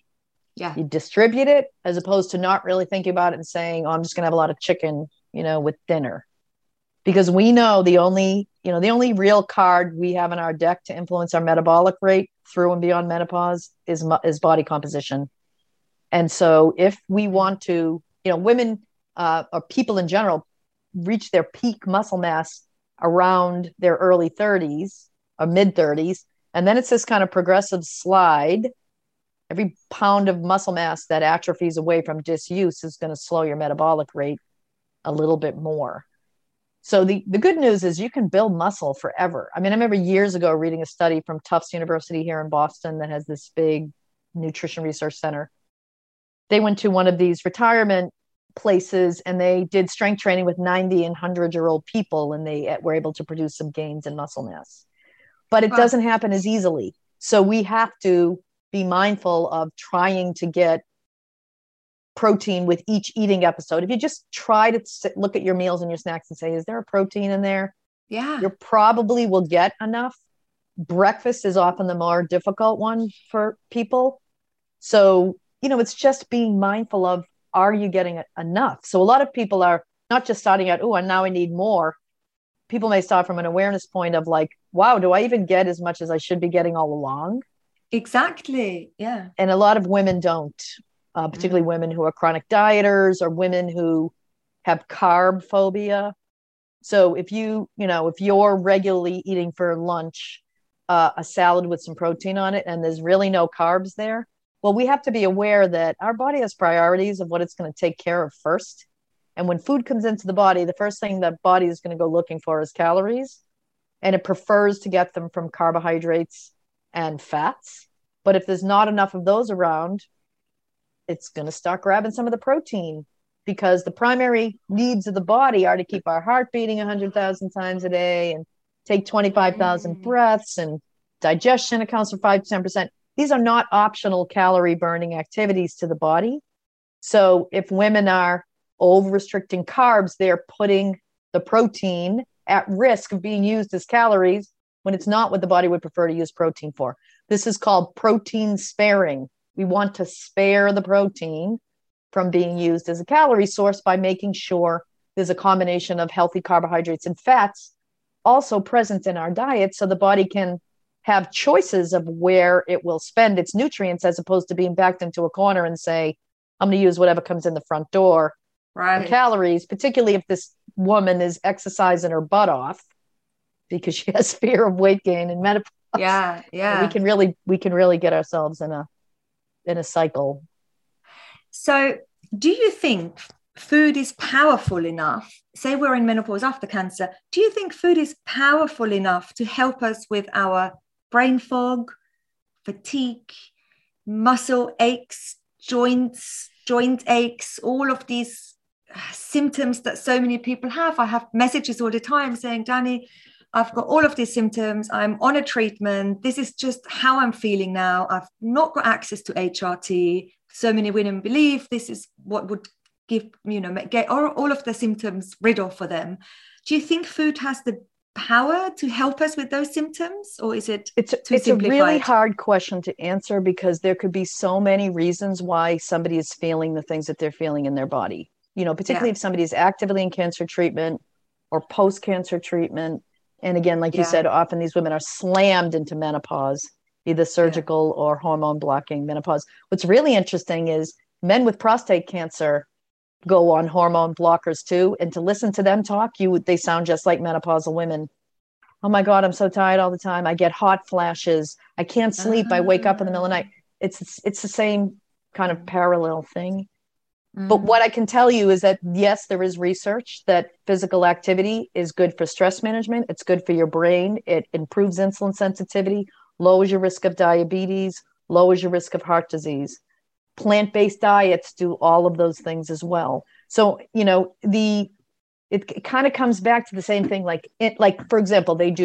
Yeah, you distribute it as opposed to not really thinking about it and saying, oh, I'm just going to have a lot of chicken, you know, with dinner. Because we know the only, you know, the only real card we have in our deck to influence our metabolic rate through and beyond menopause is body composition. And so if we want to, you know, women or people in general reach their peak muscle mass around their early 30s or mid 30s. And then it's this kind of progressive slide. Every pound of muscle mass that atrophies away from disuse is going to slow your metabolic rate a little bit more. So the good news is you can build muscle forever. I mean, I remember years ago reading a study from Tufts University here in Boston that has this big nutrition research center. They went to one of these retirement places and they did strength training with 90 and 100-year-old people, and they were able to produce some gains in muscle mass. But it doesn't happen as easily. So we have to be mindful of trying to get protein with each eating episode. If you just try to look at your meals and your snacks and say, is there a protein in there? Yeah. You probably will get enough. Breakfast is often the more difficult one for people. So, you know, it's just being mindful of, are you getting enough? So a lot of people are not just starting out, oh, and now I need more. People may start from an awareness point of like, wow, do I even get as much as I should be getting all along? Exactly. Yeah. And a lot of women don't, particularly women who are chronic dieters or women who have carb phobia. So if if you're regularly eating for lunch, a salad with some protein on it, and there's really no carbs there, well, we have to be aware that our body has priorities of what it's going to take care of first. And when food comes into the body, the first thing the body is going to go looking for is calories, and it prefers to get them from carbohydrates and fats. But if there's not enough of those around, it's going to start grabbing some of the protein, because the primary needs of the body are to keep our heart beating 100,000 times a day and take 25,000 breaths, and digestion accounts for 5 to 10%. These are not optional calorie burning activities to the body. So if women are over restricting carbs, they're putting the protein at risk of being used as calories when it's not what the body would prefer to use protein for. This is called protein sparing. We want to spare the protein from being used as a calorie source by making sure there's a combination of healthy carbohydrates and fats also present in our diet, so the body can have choices of where it will spend its nutrients, as opposed to being backed into a corner and say, I'm going to use whatever comes in the front door for calories, particularly if this woman is exercising her butt off because she has fear of weight gain and menopause. Yeah, yeah. And we can really get ourselves in a cycle. So do you think food is powerful enough? Say we're in menopause after cancer. Do you think food is powerful enough to help us with our brain fog, fatigue, muscle aches, joint aches, all of these symptoms that so many people have? I have messages all the time saying, Danny, I've got all of these symptoms. I'm on a treatment. This is just how I'm feeling now. I've not got access to HRT. So many women believe this is what would give, you know, get all of the symptoms rid of for them. Do you think food has the power to help us with those symptoms, or is it it's a really hard question to answer, because there could be so many reasons why somebody is feeling the things that they're feeling in their body. You know, particularly if somebody is actively in cancer treatment or post-cancer treatment. And again, like you said, often these women are slammed into menopause, either surgical or hormone blocking menopause. What's really interesting is men with prostate cancer go on hormone blockers too. And to listen to them talk, they sound just like menopausal women. oh my God, I'm so tired all the time. I get hot flashes. I can't sleep. I wake up in the middle of the night. It's the same kind of parallel thing. Mm-hmm. But what I can tell you is that, yes, there is research that physical activity is good for stress management. It's good for your brain. It improves insulin sensitivity, lowers your risk of diabetes, lowers your risk of heart disease. Plant-based diets do all of those things as well. So, you know, it kind of comes back to the same thing. Like for example, they've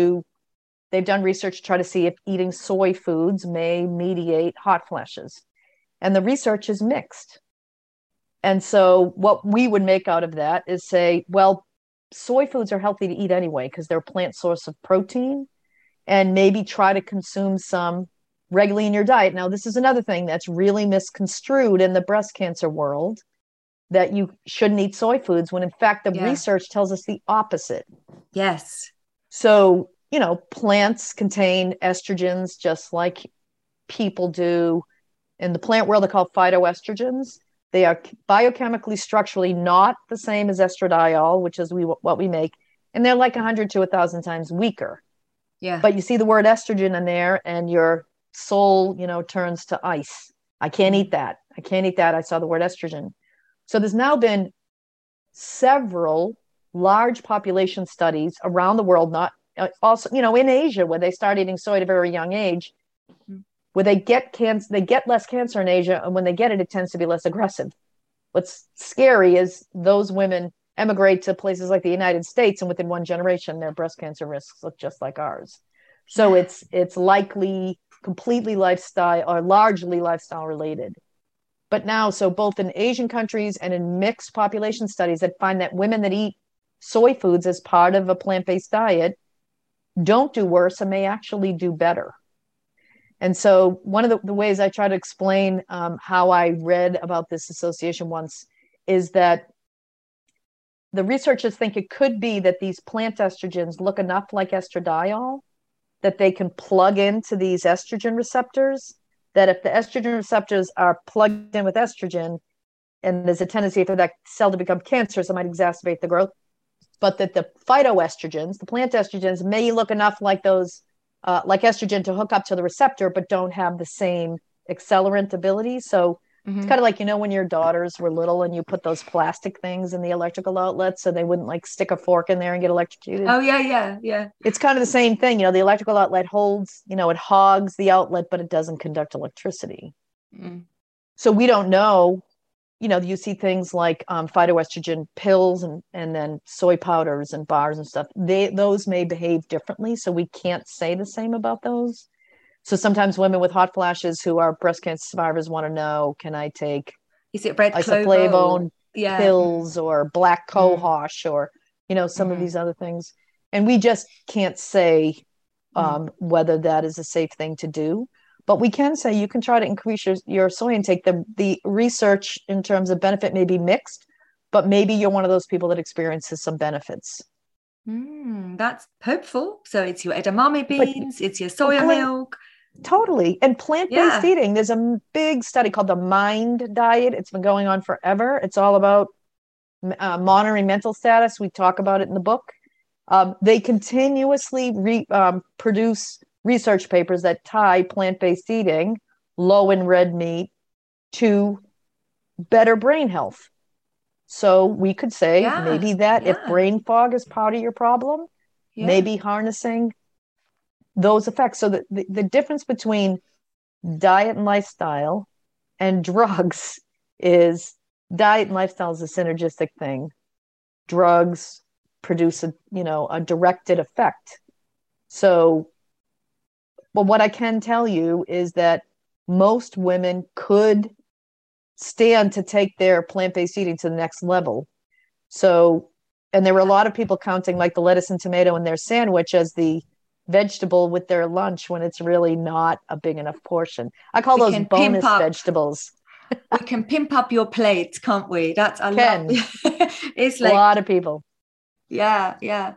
done research to try to see if eating soy foods may mediate hot flashes. And the research is mixed. And so what we would make out of that is say, well, soy foods are healthy to eat anyway because they're a plant source of protein, and maybe try to consume some regularly in your diet. Now, this is another thing that's really misconstrued in the breast cancer world, that you shouldn't eat soy foods, when in fact, the research tells us the opposite. Yes. So, you know, plants contain estrogens just like people do. In the plant world, they're called phytoestrogens. They are biochemically, structurally not the same as estradiol, which is what we make. And they're like 100 to 1,000 times weaker. Yeah. But you see the word estrogen in there and your soul, you know, turns to ice. I can't eat that. I can't eat that. I saw the word estrogen. So there's now been several large population studies around the world, not also, you know, in Asia, where they start eating soy at a very young age, where they get cancer, they get less cancer in Asia. And when they get it, it tends to be less aggressive. What's scary is those women emigrate to places like the United States, and within one generation, their breast cancer risks look just like ours. So it's likely completely lifestyle or largely lifestyle related. But now, so both in Asian countries and in mixed population studies that find that women that eat soy foods as part of a plant-based diet don't do worse and may actually do better. And so one of the ways I try to explain how I read about this association once is that the researchers think it could be that these plant estrogens look enough like estradiol that they can plug into these estrogen receptors, that if the estrogen receptors are plugged in with estrogen, and there's a tendency for that cell to become cancerous, it might exacerbate the growth, but that the phytoestrogens, the plant estrogens, may look enough like those, like estrogen to hook up to the receptor, but don't have the same accelerant ability. So it's kind of like, you know, when your daughters were little and you put those plastic things in the electrical outlets so they wouldn't like stick a fork in there and get electrocuted. Oh, yeah, yeah, yeah. It's kind of the same thing. You know, the electrical outlet holds, you know, it hogs the outlet, but it doesn't conduct electricity. Mm. So we don't know, you know, you see things like phytoestrogen pills and then soy powders and bars and stuff. Those may behave differently. So we can't say the same about those. So sometimes women with hot flashes who are breast cancer survivors want to know, can I take isoflavone pills or black cohosh or, you know, some of these other things. And we just can't say whether that is a safe thing to do. But we can say you can try to increase your soy intake. The research in terms of benefit may be mixed, but maybe you're one of those people that experiences some benefits. That's hopeful. So it's your edamame beans, it's your soya milk. Totally. And plant-based eating. There's a big study called the Mind Diet. It's been going on forever. It's all about monitoring mental status. We talk about it in the book. They continuously produce research papers that tie plant-based eating, low in red meat, to better brain health. So we could say maybe that if brain fog is part of your problem, maybe harnessing those effects. So the difference between diet and lifestyle and drugs is diet and lifestyle is a synergistic thing. Drugs produce a directed effect. So, but what I can tell you is that most women could stand to take their plant-based eating to the next level. So, and there were a lot of people counting like the lettuce and tomato in their sandwich as the vegetable with their lunch when it's really not a big enough portion. I call those bonus vegetables. We can pimp up your plate, can't we? That's a lot. It's like a lot of people. Yeah, yeah.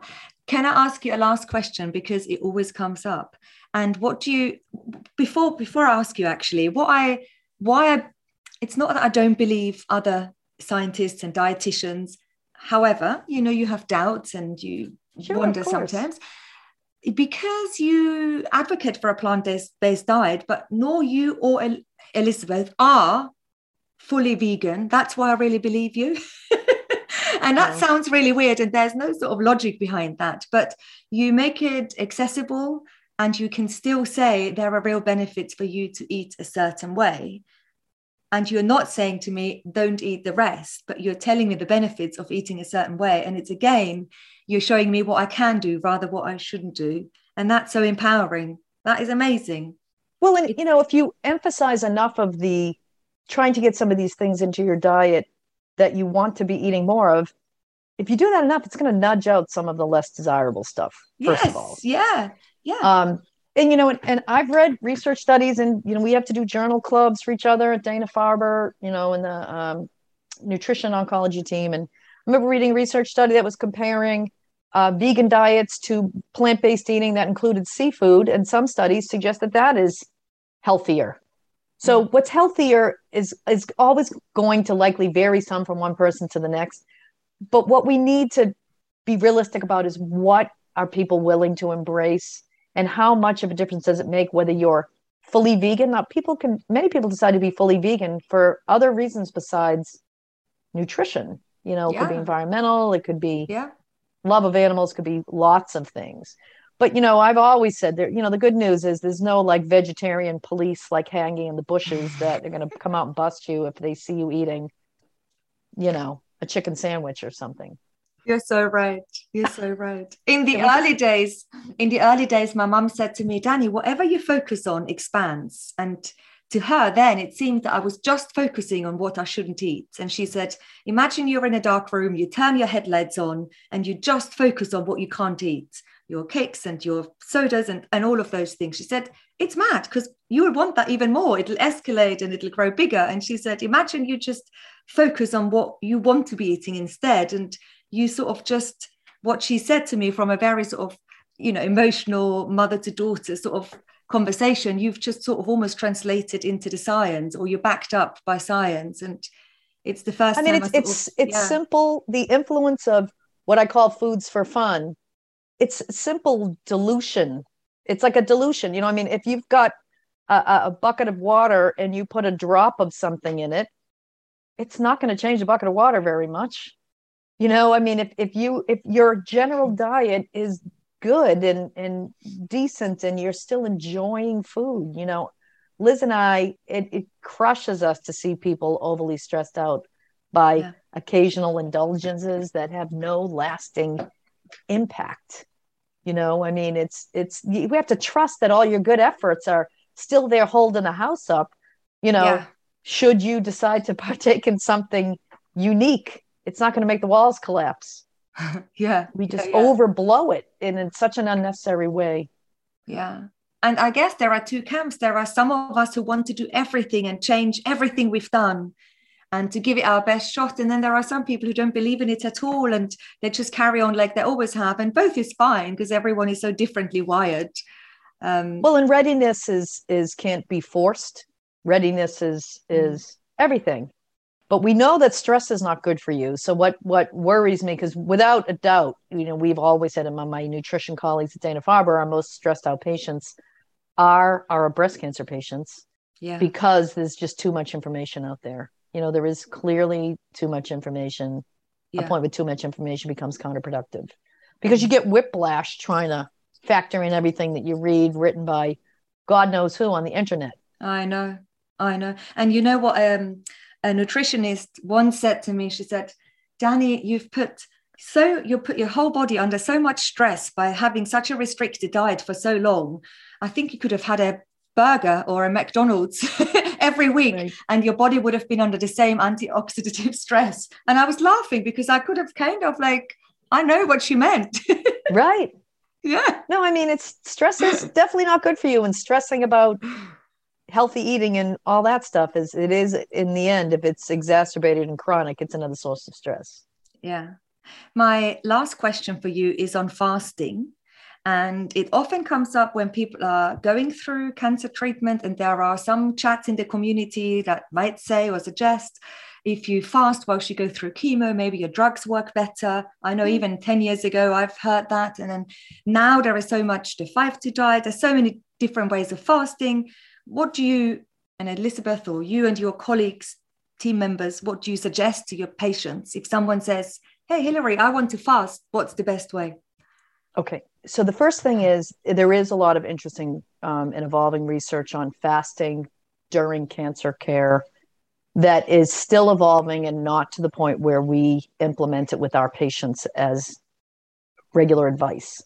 Can I ask you a last question, because it always comes up? And what do you, before I ask you actually, it's not that I don't believe other scientists and dietitians. However, you know, you have doubts and you wonder sometimes. because you advocate for a plant-based diet, but nor you or Elizabeth are fully vegan. That's why I really believe you. And that sounds really weird, and there's no sort of logic behind that, but you make it accessible and you can still say there are real benefits for you to eat a certain way. And you're not saying to me, don't eat the rest, but you're telling me the benefits of eating a certain way. And it's, again, you're showing me what I can do rather than what I shouldn't do. And that's so empowering. That is amazing. Well, and you know, if you emphasize enough of the trying to get some of these things into your diet that you want to be eating more of, if you do that enough, it's going to nudge out some of the less desirable stuff, first of all. Yeah. And, you know, and I've read research studies, and, you know, we have to do journal clubs for each other at Dana-Farber, you know, in the nutrition oncology team. And I remember reading a research study that was comparing vegan diets to plant-based eating that included seafood. And some studies suggest that that is healthier. So what's healthier is always going to likely vary some from one person to the next. But what we need to be realistic about is what are people willing to embrace and how much of a difference does it make whether you're fully vegan? Now, many people decide to be fully vegan for other reasons besides nutrition. You know, it could be environmental, it could be love of animals, could be lots of things. But, you know, I've always said that, you know, the good news is there's no like vegetarian police like hanging in the bushes that are going to come out and bust you if they see you eating, you know, a chicken sandwich or something. You're so right. You're so right. In the early days, my mom said to me, Danny, whatever you focus on expands. And to her then it seemed that I was just focusing on what I shouldn't eat. And she said, imagine you're in a dark room, you turn your headlights on and you just focus on what you can't eat. Your cakes and your sodas and all of those things. She said, it's mad because you would want that even more. It'll escalate and it'll grow bigger. And she said, imagine you just focus on what you want to be eating instead. And you sort of just, what she said to me from a very sort of, you know, emotional mother to daughter sort of conversation, you've just sort of almost translated into the science, or you're backed up by science. And it's the first time. I mean, it's simple. The influence of what I call foods for fun. It's simple dilution. It's like a dilution. You know, I mean, if you've got a bucket of water and you put a drop of something in it, it's not going to change the bucket of water very much. You know, I mean, if your general diet is good and decent and you're still enjoying food, you know, Liz and I, it crushes us to see people overly stressed out by occasional indulgences that have no lasting impact. You know, I mean, we have to trust that all your good efforts are still there holding the house up, you know, should you decide to partake in something unique. It's not going to make the walls collapse. We just overblow it in such an unnecessary way. Yeah. And I guess there are two camps. There are some of us who want to do everything and change everything we've done and to give it our best shot. And then there are some people who don't believe in it at all and they just carry on like they always have. And both is fine because everyone is so differently wired. Well, and readiness is can't be forced. Readiness is everything. But we know that stress is not good for you. So what worries me, because without a doubt, you know, we've always said among my nutrition colleagues at Dana-Farber, our most stressed out patients are our breast cancer patients because there's just too much information out there. You know, there is clearly too much information. A point with too much information becomes counterproductive because you get whiplash trying to factor in everything that you read written by God knows who on the internet. I know. And you know what? A nutritionist once said to me, she said, Danny, you put your whole body under so much stress by having such a restricted diet for so long. I think you could have had a burger or a McDonald's every week and your body would have been under the same antioxidative stress. And I was laughing because I could have kind of like, I know what she meant. Right. Yeah. No, I mean, stress is definitely not good for you, and stressing about healthy eating and all that stuff is in the end, if it's exacerbated and chronic, it's another source of stress. Yeah. My last question for you is on fasting. And it often comes up when people are going through cancer treatment, and there are some chats in the community that might say or suggest, if you fast whilst you go through chemo, maybe your drugs work better. I know even 10 years ago, I've heard that. And then now there is so much the 5-2 diet. There's so many different ways of fasting. What do you and Elizabeth, or you and your colleagues, team members, what do you suggest to your patients? If someone says, hey, Hilary, I want to fast, what's the best way? Okay. So the first thing is there is a lot of interesting and evolving research on fasting during cancer care that is still evolving and not to the point where we implement it with our patients as regular advice.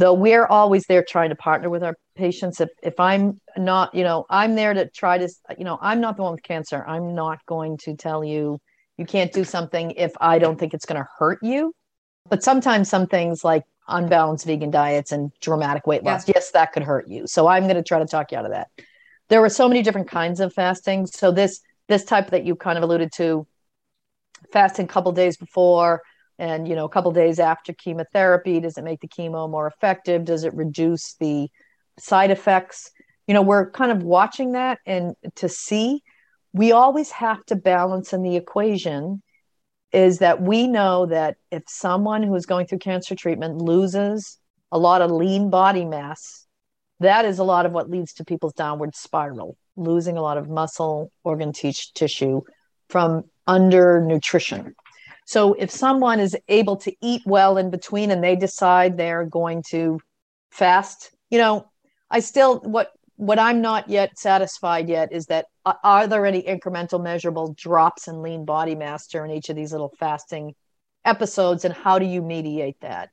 Though we're always there trying to partner with our patients. If I'm not, I'm there to try to, I'm not the one with cancer. I'm not going to tell you, you can't do something if I don't think it's going to hurt you. But sometimes some things like unbalanced vegan diets and dramatic weight loss, yes, that could hurt you. So I'm going to try to talk you out of that. There were so many different kinds of fasting. So this type that you kind of alluded to, fasting a couple of days before and, a couple of days after chemotherapy, does it make the chemo more effective? Does it reduce the side effects? We're kind of watching that, and to see, we always have to balance in the equation is that we know that if someone who is going through cancer treatment loses a lot of lean body mass, that is a lot of what leads to people's downward spiral, losing a lot of muscle, organ tissue from undernutrition. So if someone is able to eat well in between and they decide they're going to fast, I still, what I'm not yet satisfied yet is that are there any incremental measurable drops in lean body mass during each of these little fasting episodes, and how do you mediate that?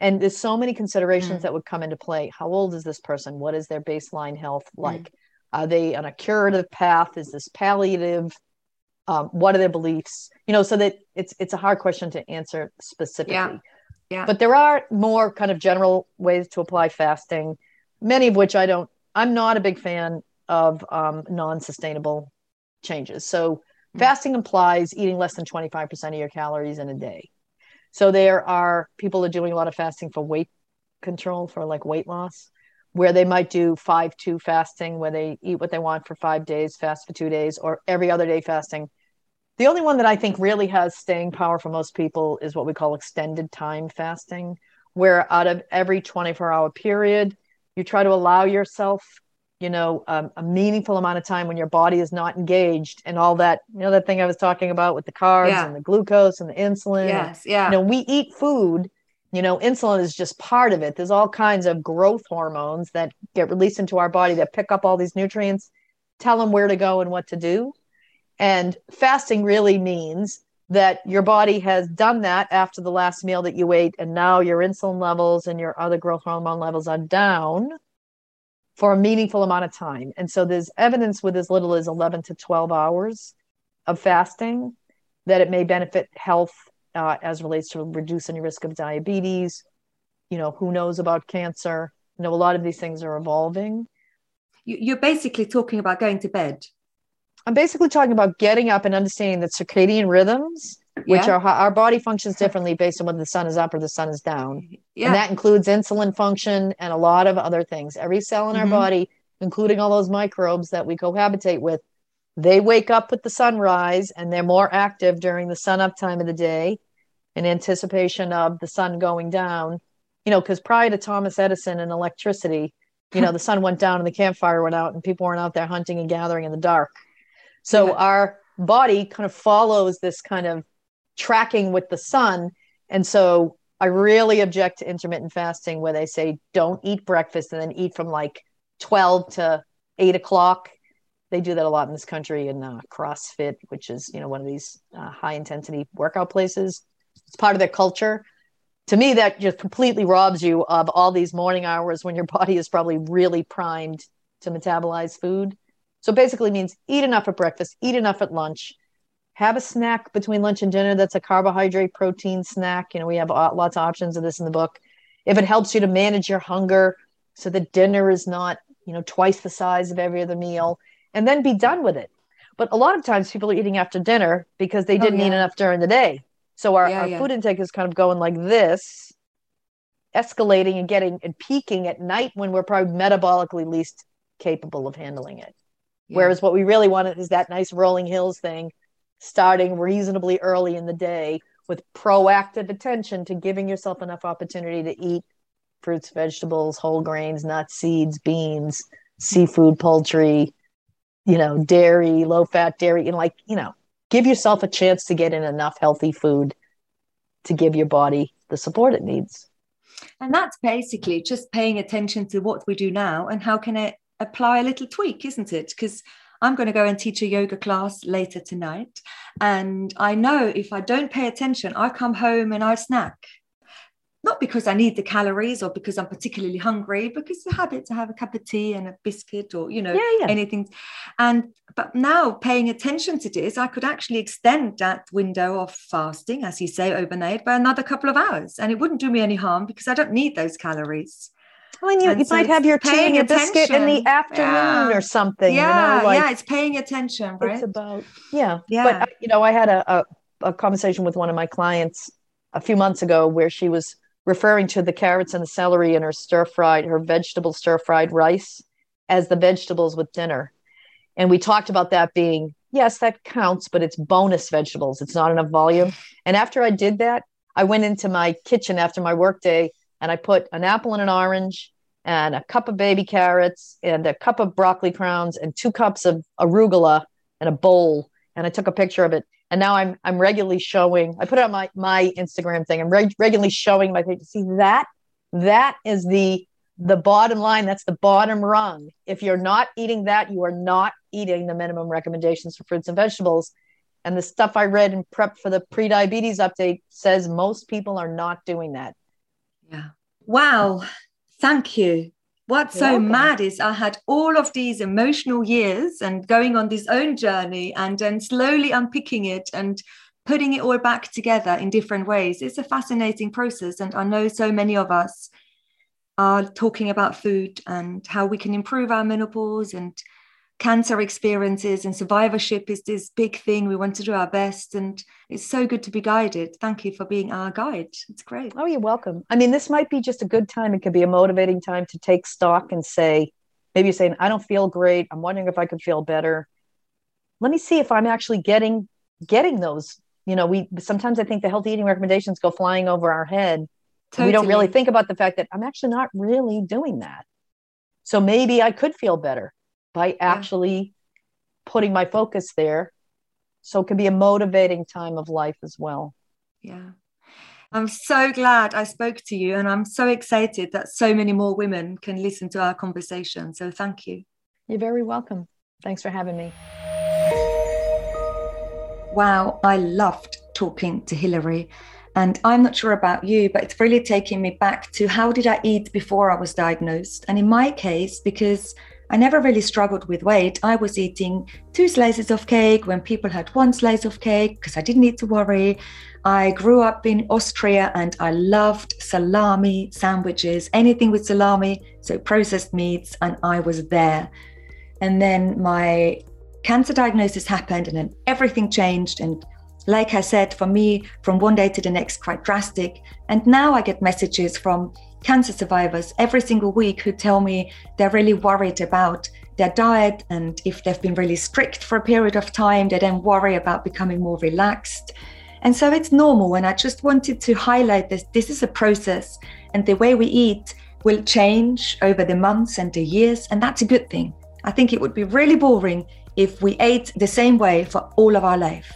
And there's so many considerations that would come into play. How old is this person? What is their baseline health like? Are they on a curative path? Is this palliative? What are their beliefs? So that it's a hard question to answer specifically. Yeah. But there are more kind of general ways to apply fasting, many of which I'm not a big fan of non-sustainable changes. So fasting implies eating less than 25% of your calories in a day. So there are people who are doing a lot of fasting for weight control, for like weight loss, where they might do 5-2 fasting, where they eat what they want for 5 days, fast for 2 days, or every other day fasting. The only one that I think really has staying power for most people is what we call extended time fasting, where out of every 24-hour period, you try to allow yourself, a meaningful amount of time when your body is not engaged and all that, that thing I was talking about with the carbs and the glucose and the insulin. Yes, yeah. We eat food. Insulin is just part of it. There's all kinds of growth hormones that get released into our body that pick up all these nutrients, tell them where to go and what to do. And fasting really means that your body has done that after the last meal that you ate, and now your insulin levels and your other growth hormone levels are down for a meaningful amount of time. And so there's evidence with as little as 11 to 12 hours of fasting that it may benefit health, as relates to reducing your risk of diabetes, who knows about cancer. A lot of these things are evolving. You're basically talking about going to bed. I'm basically talking about getting up and understanding that circadian rhythms, which are our body functions differently based on whether the sun is up or the sun is down. Yeah. And that includes insulin function and a lot of other things. Every cell in our body, including all those microbes that we cohabitate with, they wake up with the sunrise and they're more active during the sun up time of the day, in anticipation of the sun going down, because prior to Thomas Edison and electricity, the sun went down and the campfire went out and people weren't out there hunting and gathering in the dark. So our body kind of follows this kind of tracking with the sun. And so I really object to intermittent fasting where they say, don't eat breakfast and then eat from like 12 to 8 o'clock. They do that a lot in this country in CrossFit, which is, one of these high intensity workout places. It's part of their culture. To me, that just completely robs you of all these morning hours when your body is probably really primed to metabolize food. So basically means eat enough at breakfast, eat enough at lunch, have a snack between lunch and dinner. That's a carbohydrate protein snack. We have lots of options of this in the book. If it helps you to manage your hunger so that dinner is not, twice the size of every other meal, and then be done with it. But a lot of times people are eating after dinner because they didn't eat enough during the day. So our food intake is kind of going like this escalating and getting and peaking at night when we're probably metabolically least capable of handling it. Yeah. Whereas what we really want is that nice rolling hills thing, starting reasonably early in the day with proactive attention to giving yourself enough opportunity to eat fruits, vegetables, whole grains, nuts, seeds, beans, seafood, poultry, dairy, low fat dairy, and give yourself a chance to get in enough healthy food to give your body the support it needs. And that's basically just paying attention to what we do now and how can it apply a little tweak, isn't it? Because I'm going to go and teach a yoga class later tonight. And I know if I don't pay attention, I come home and I snack. Not because I need the calories or because I'm particularly hungry, because it's a habit to have a cup of tea and a biscuit or, anything. But now paying attention to this, I could actually extend that window of fasting, as you say, overnight by another couple of hours. And it wouldn't do me any harm because I don't need those calories. Well, and you might have your tea and your biscuit in the afternoon or something. Yeah, it's paying attention, right? It's about, yeah. But, I had a conversation with one of my clients a few months ago where she was referring to the carrots and the celery in her vegetable stir-fried rice as the vegetables with dinner. And we talked about that being, yes, that counts, but it's bonus vegetables. It's not enough volume. And after I did that, I went into my kitchen after my workday and I put an apple and an orange and a cup of baby carrots and a cup of broccoli crowns and 2 cups of arugula in a bowl. And I took a picture of it. And now I'm regularly showing, I put it on my Instagram thing. I'm regularly showing my page. See that is the bottom line. That's the bottom rung. If you're not eating that, you are not eating the minimum recommendations for fruits and vegetables. And the stuff I read in prep for the pre-diabetes update says most people are not doing that. Yeah. Wow. Thank you. What's so mad is I had all of these emotional years and going on this own journey and then slowly unpicking it and putting it all back together in different ways. It's a fascinating process. And I know so many of us are talking about food and how we can improve our menopause and cancer experiences, and survivorship is this big thing. We want to do our best, and it's so good to be guided. Thank you for being our guide. It's great. Oh, you're welcome. I mean, this might be just a good time. It could be a motivating time to take stock and say, maybe you're saying, I don't feel great. I'm wondering if I could feel better. Let me see if I'm actually getting those. We sometimes I think the healthy eating recommendations go flying over our head. Totally. We don't really think about the fact that I'm actually not really doing that. So maybe I could feel better by actually putting my focus there. So it can be a motivating time of life as well. Yeah. I'm so glad I spoke to you, and I'm so excited that so many more women can listen to our conversation. So thank you. You're very welcome. Thanks for having me. Wow. I loved talking to Hilary, and I'm not sure about you, but it's really taking me back to how did I eat before I was diagnosed? And in my case, because I never really struggled with weight. I was eating 2 slices of cake when people had 1 slice of cake because I didn't need to worry. I grew up in Austria and I loved salami sandwiches, anything with salami, so processed meats, and I was there. And then my cancer diagnosis happened and then everything changed. And like I said, for me, from one day to the next, quite drastic. And now I get messages from cancer survivors every single week who tell me they're really worried about their diet, and if they've been really strict for a period of time, they then worry about becoming more relaxed. And so it's normal, and I just wanted to highlight this is a process, and the way we eat will change over the months and the years, and that's a good thing. I think it would be really boring if we ate the same way for all of our life.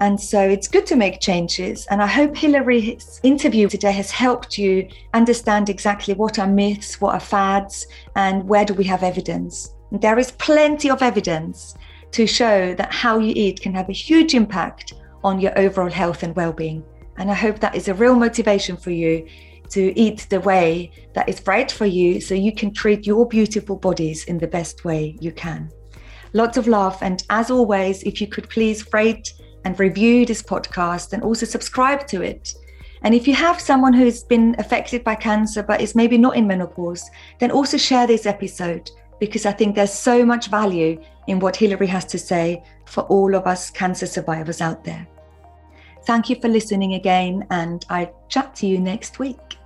And so it's good to make changes. And I hope Hilary's interview today has helped you understand exactly what are myths, what are fads, and where do we have evidence. There is plenty of evidence to show that how you eat can have a huge impact on your overall health and well-being. And I hope that is a real motivation for you to eat the way that is right for you, so you can treat your beautiful bodies in the best way you can. Lots of love. And as always, if you could please rate and review this podcast and also subscribe to it. And if you have someone who's been affected by cancer but is maybe not in menopause, then also share this episode, because I think there's so much value in what Hilary has to say for all of us cancer survivors out there. Thank you for listening again, and I chat to you next week.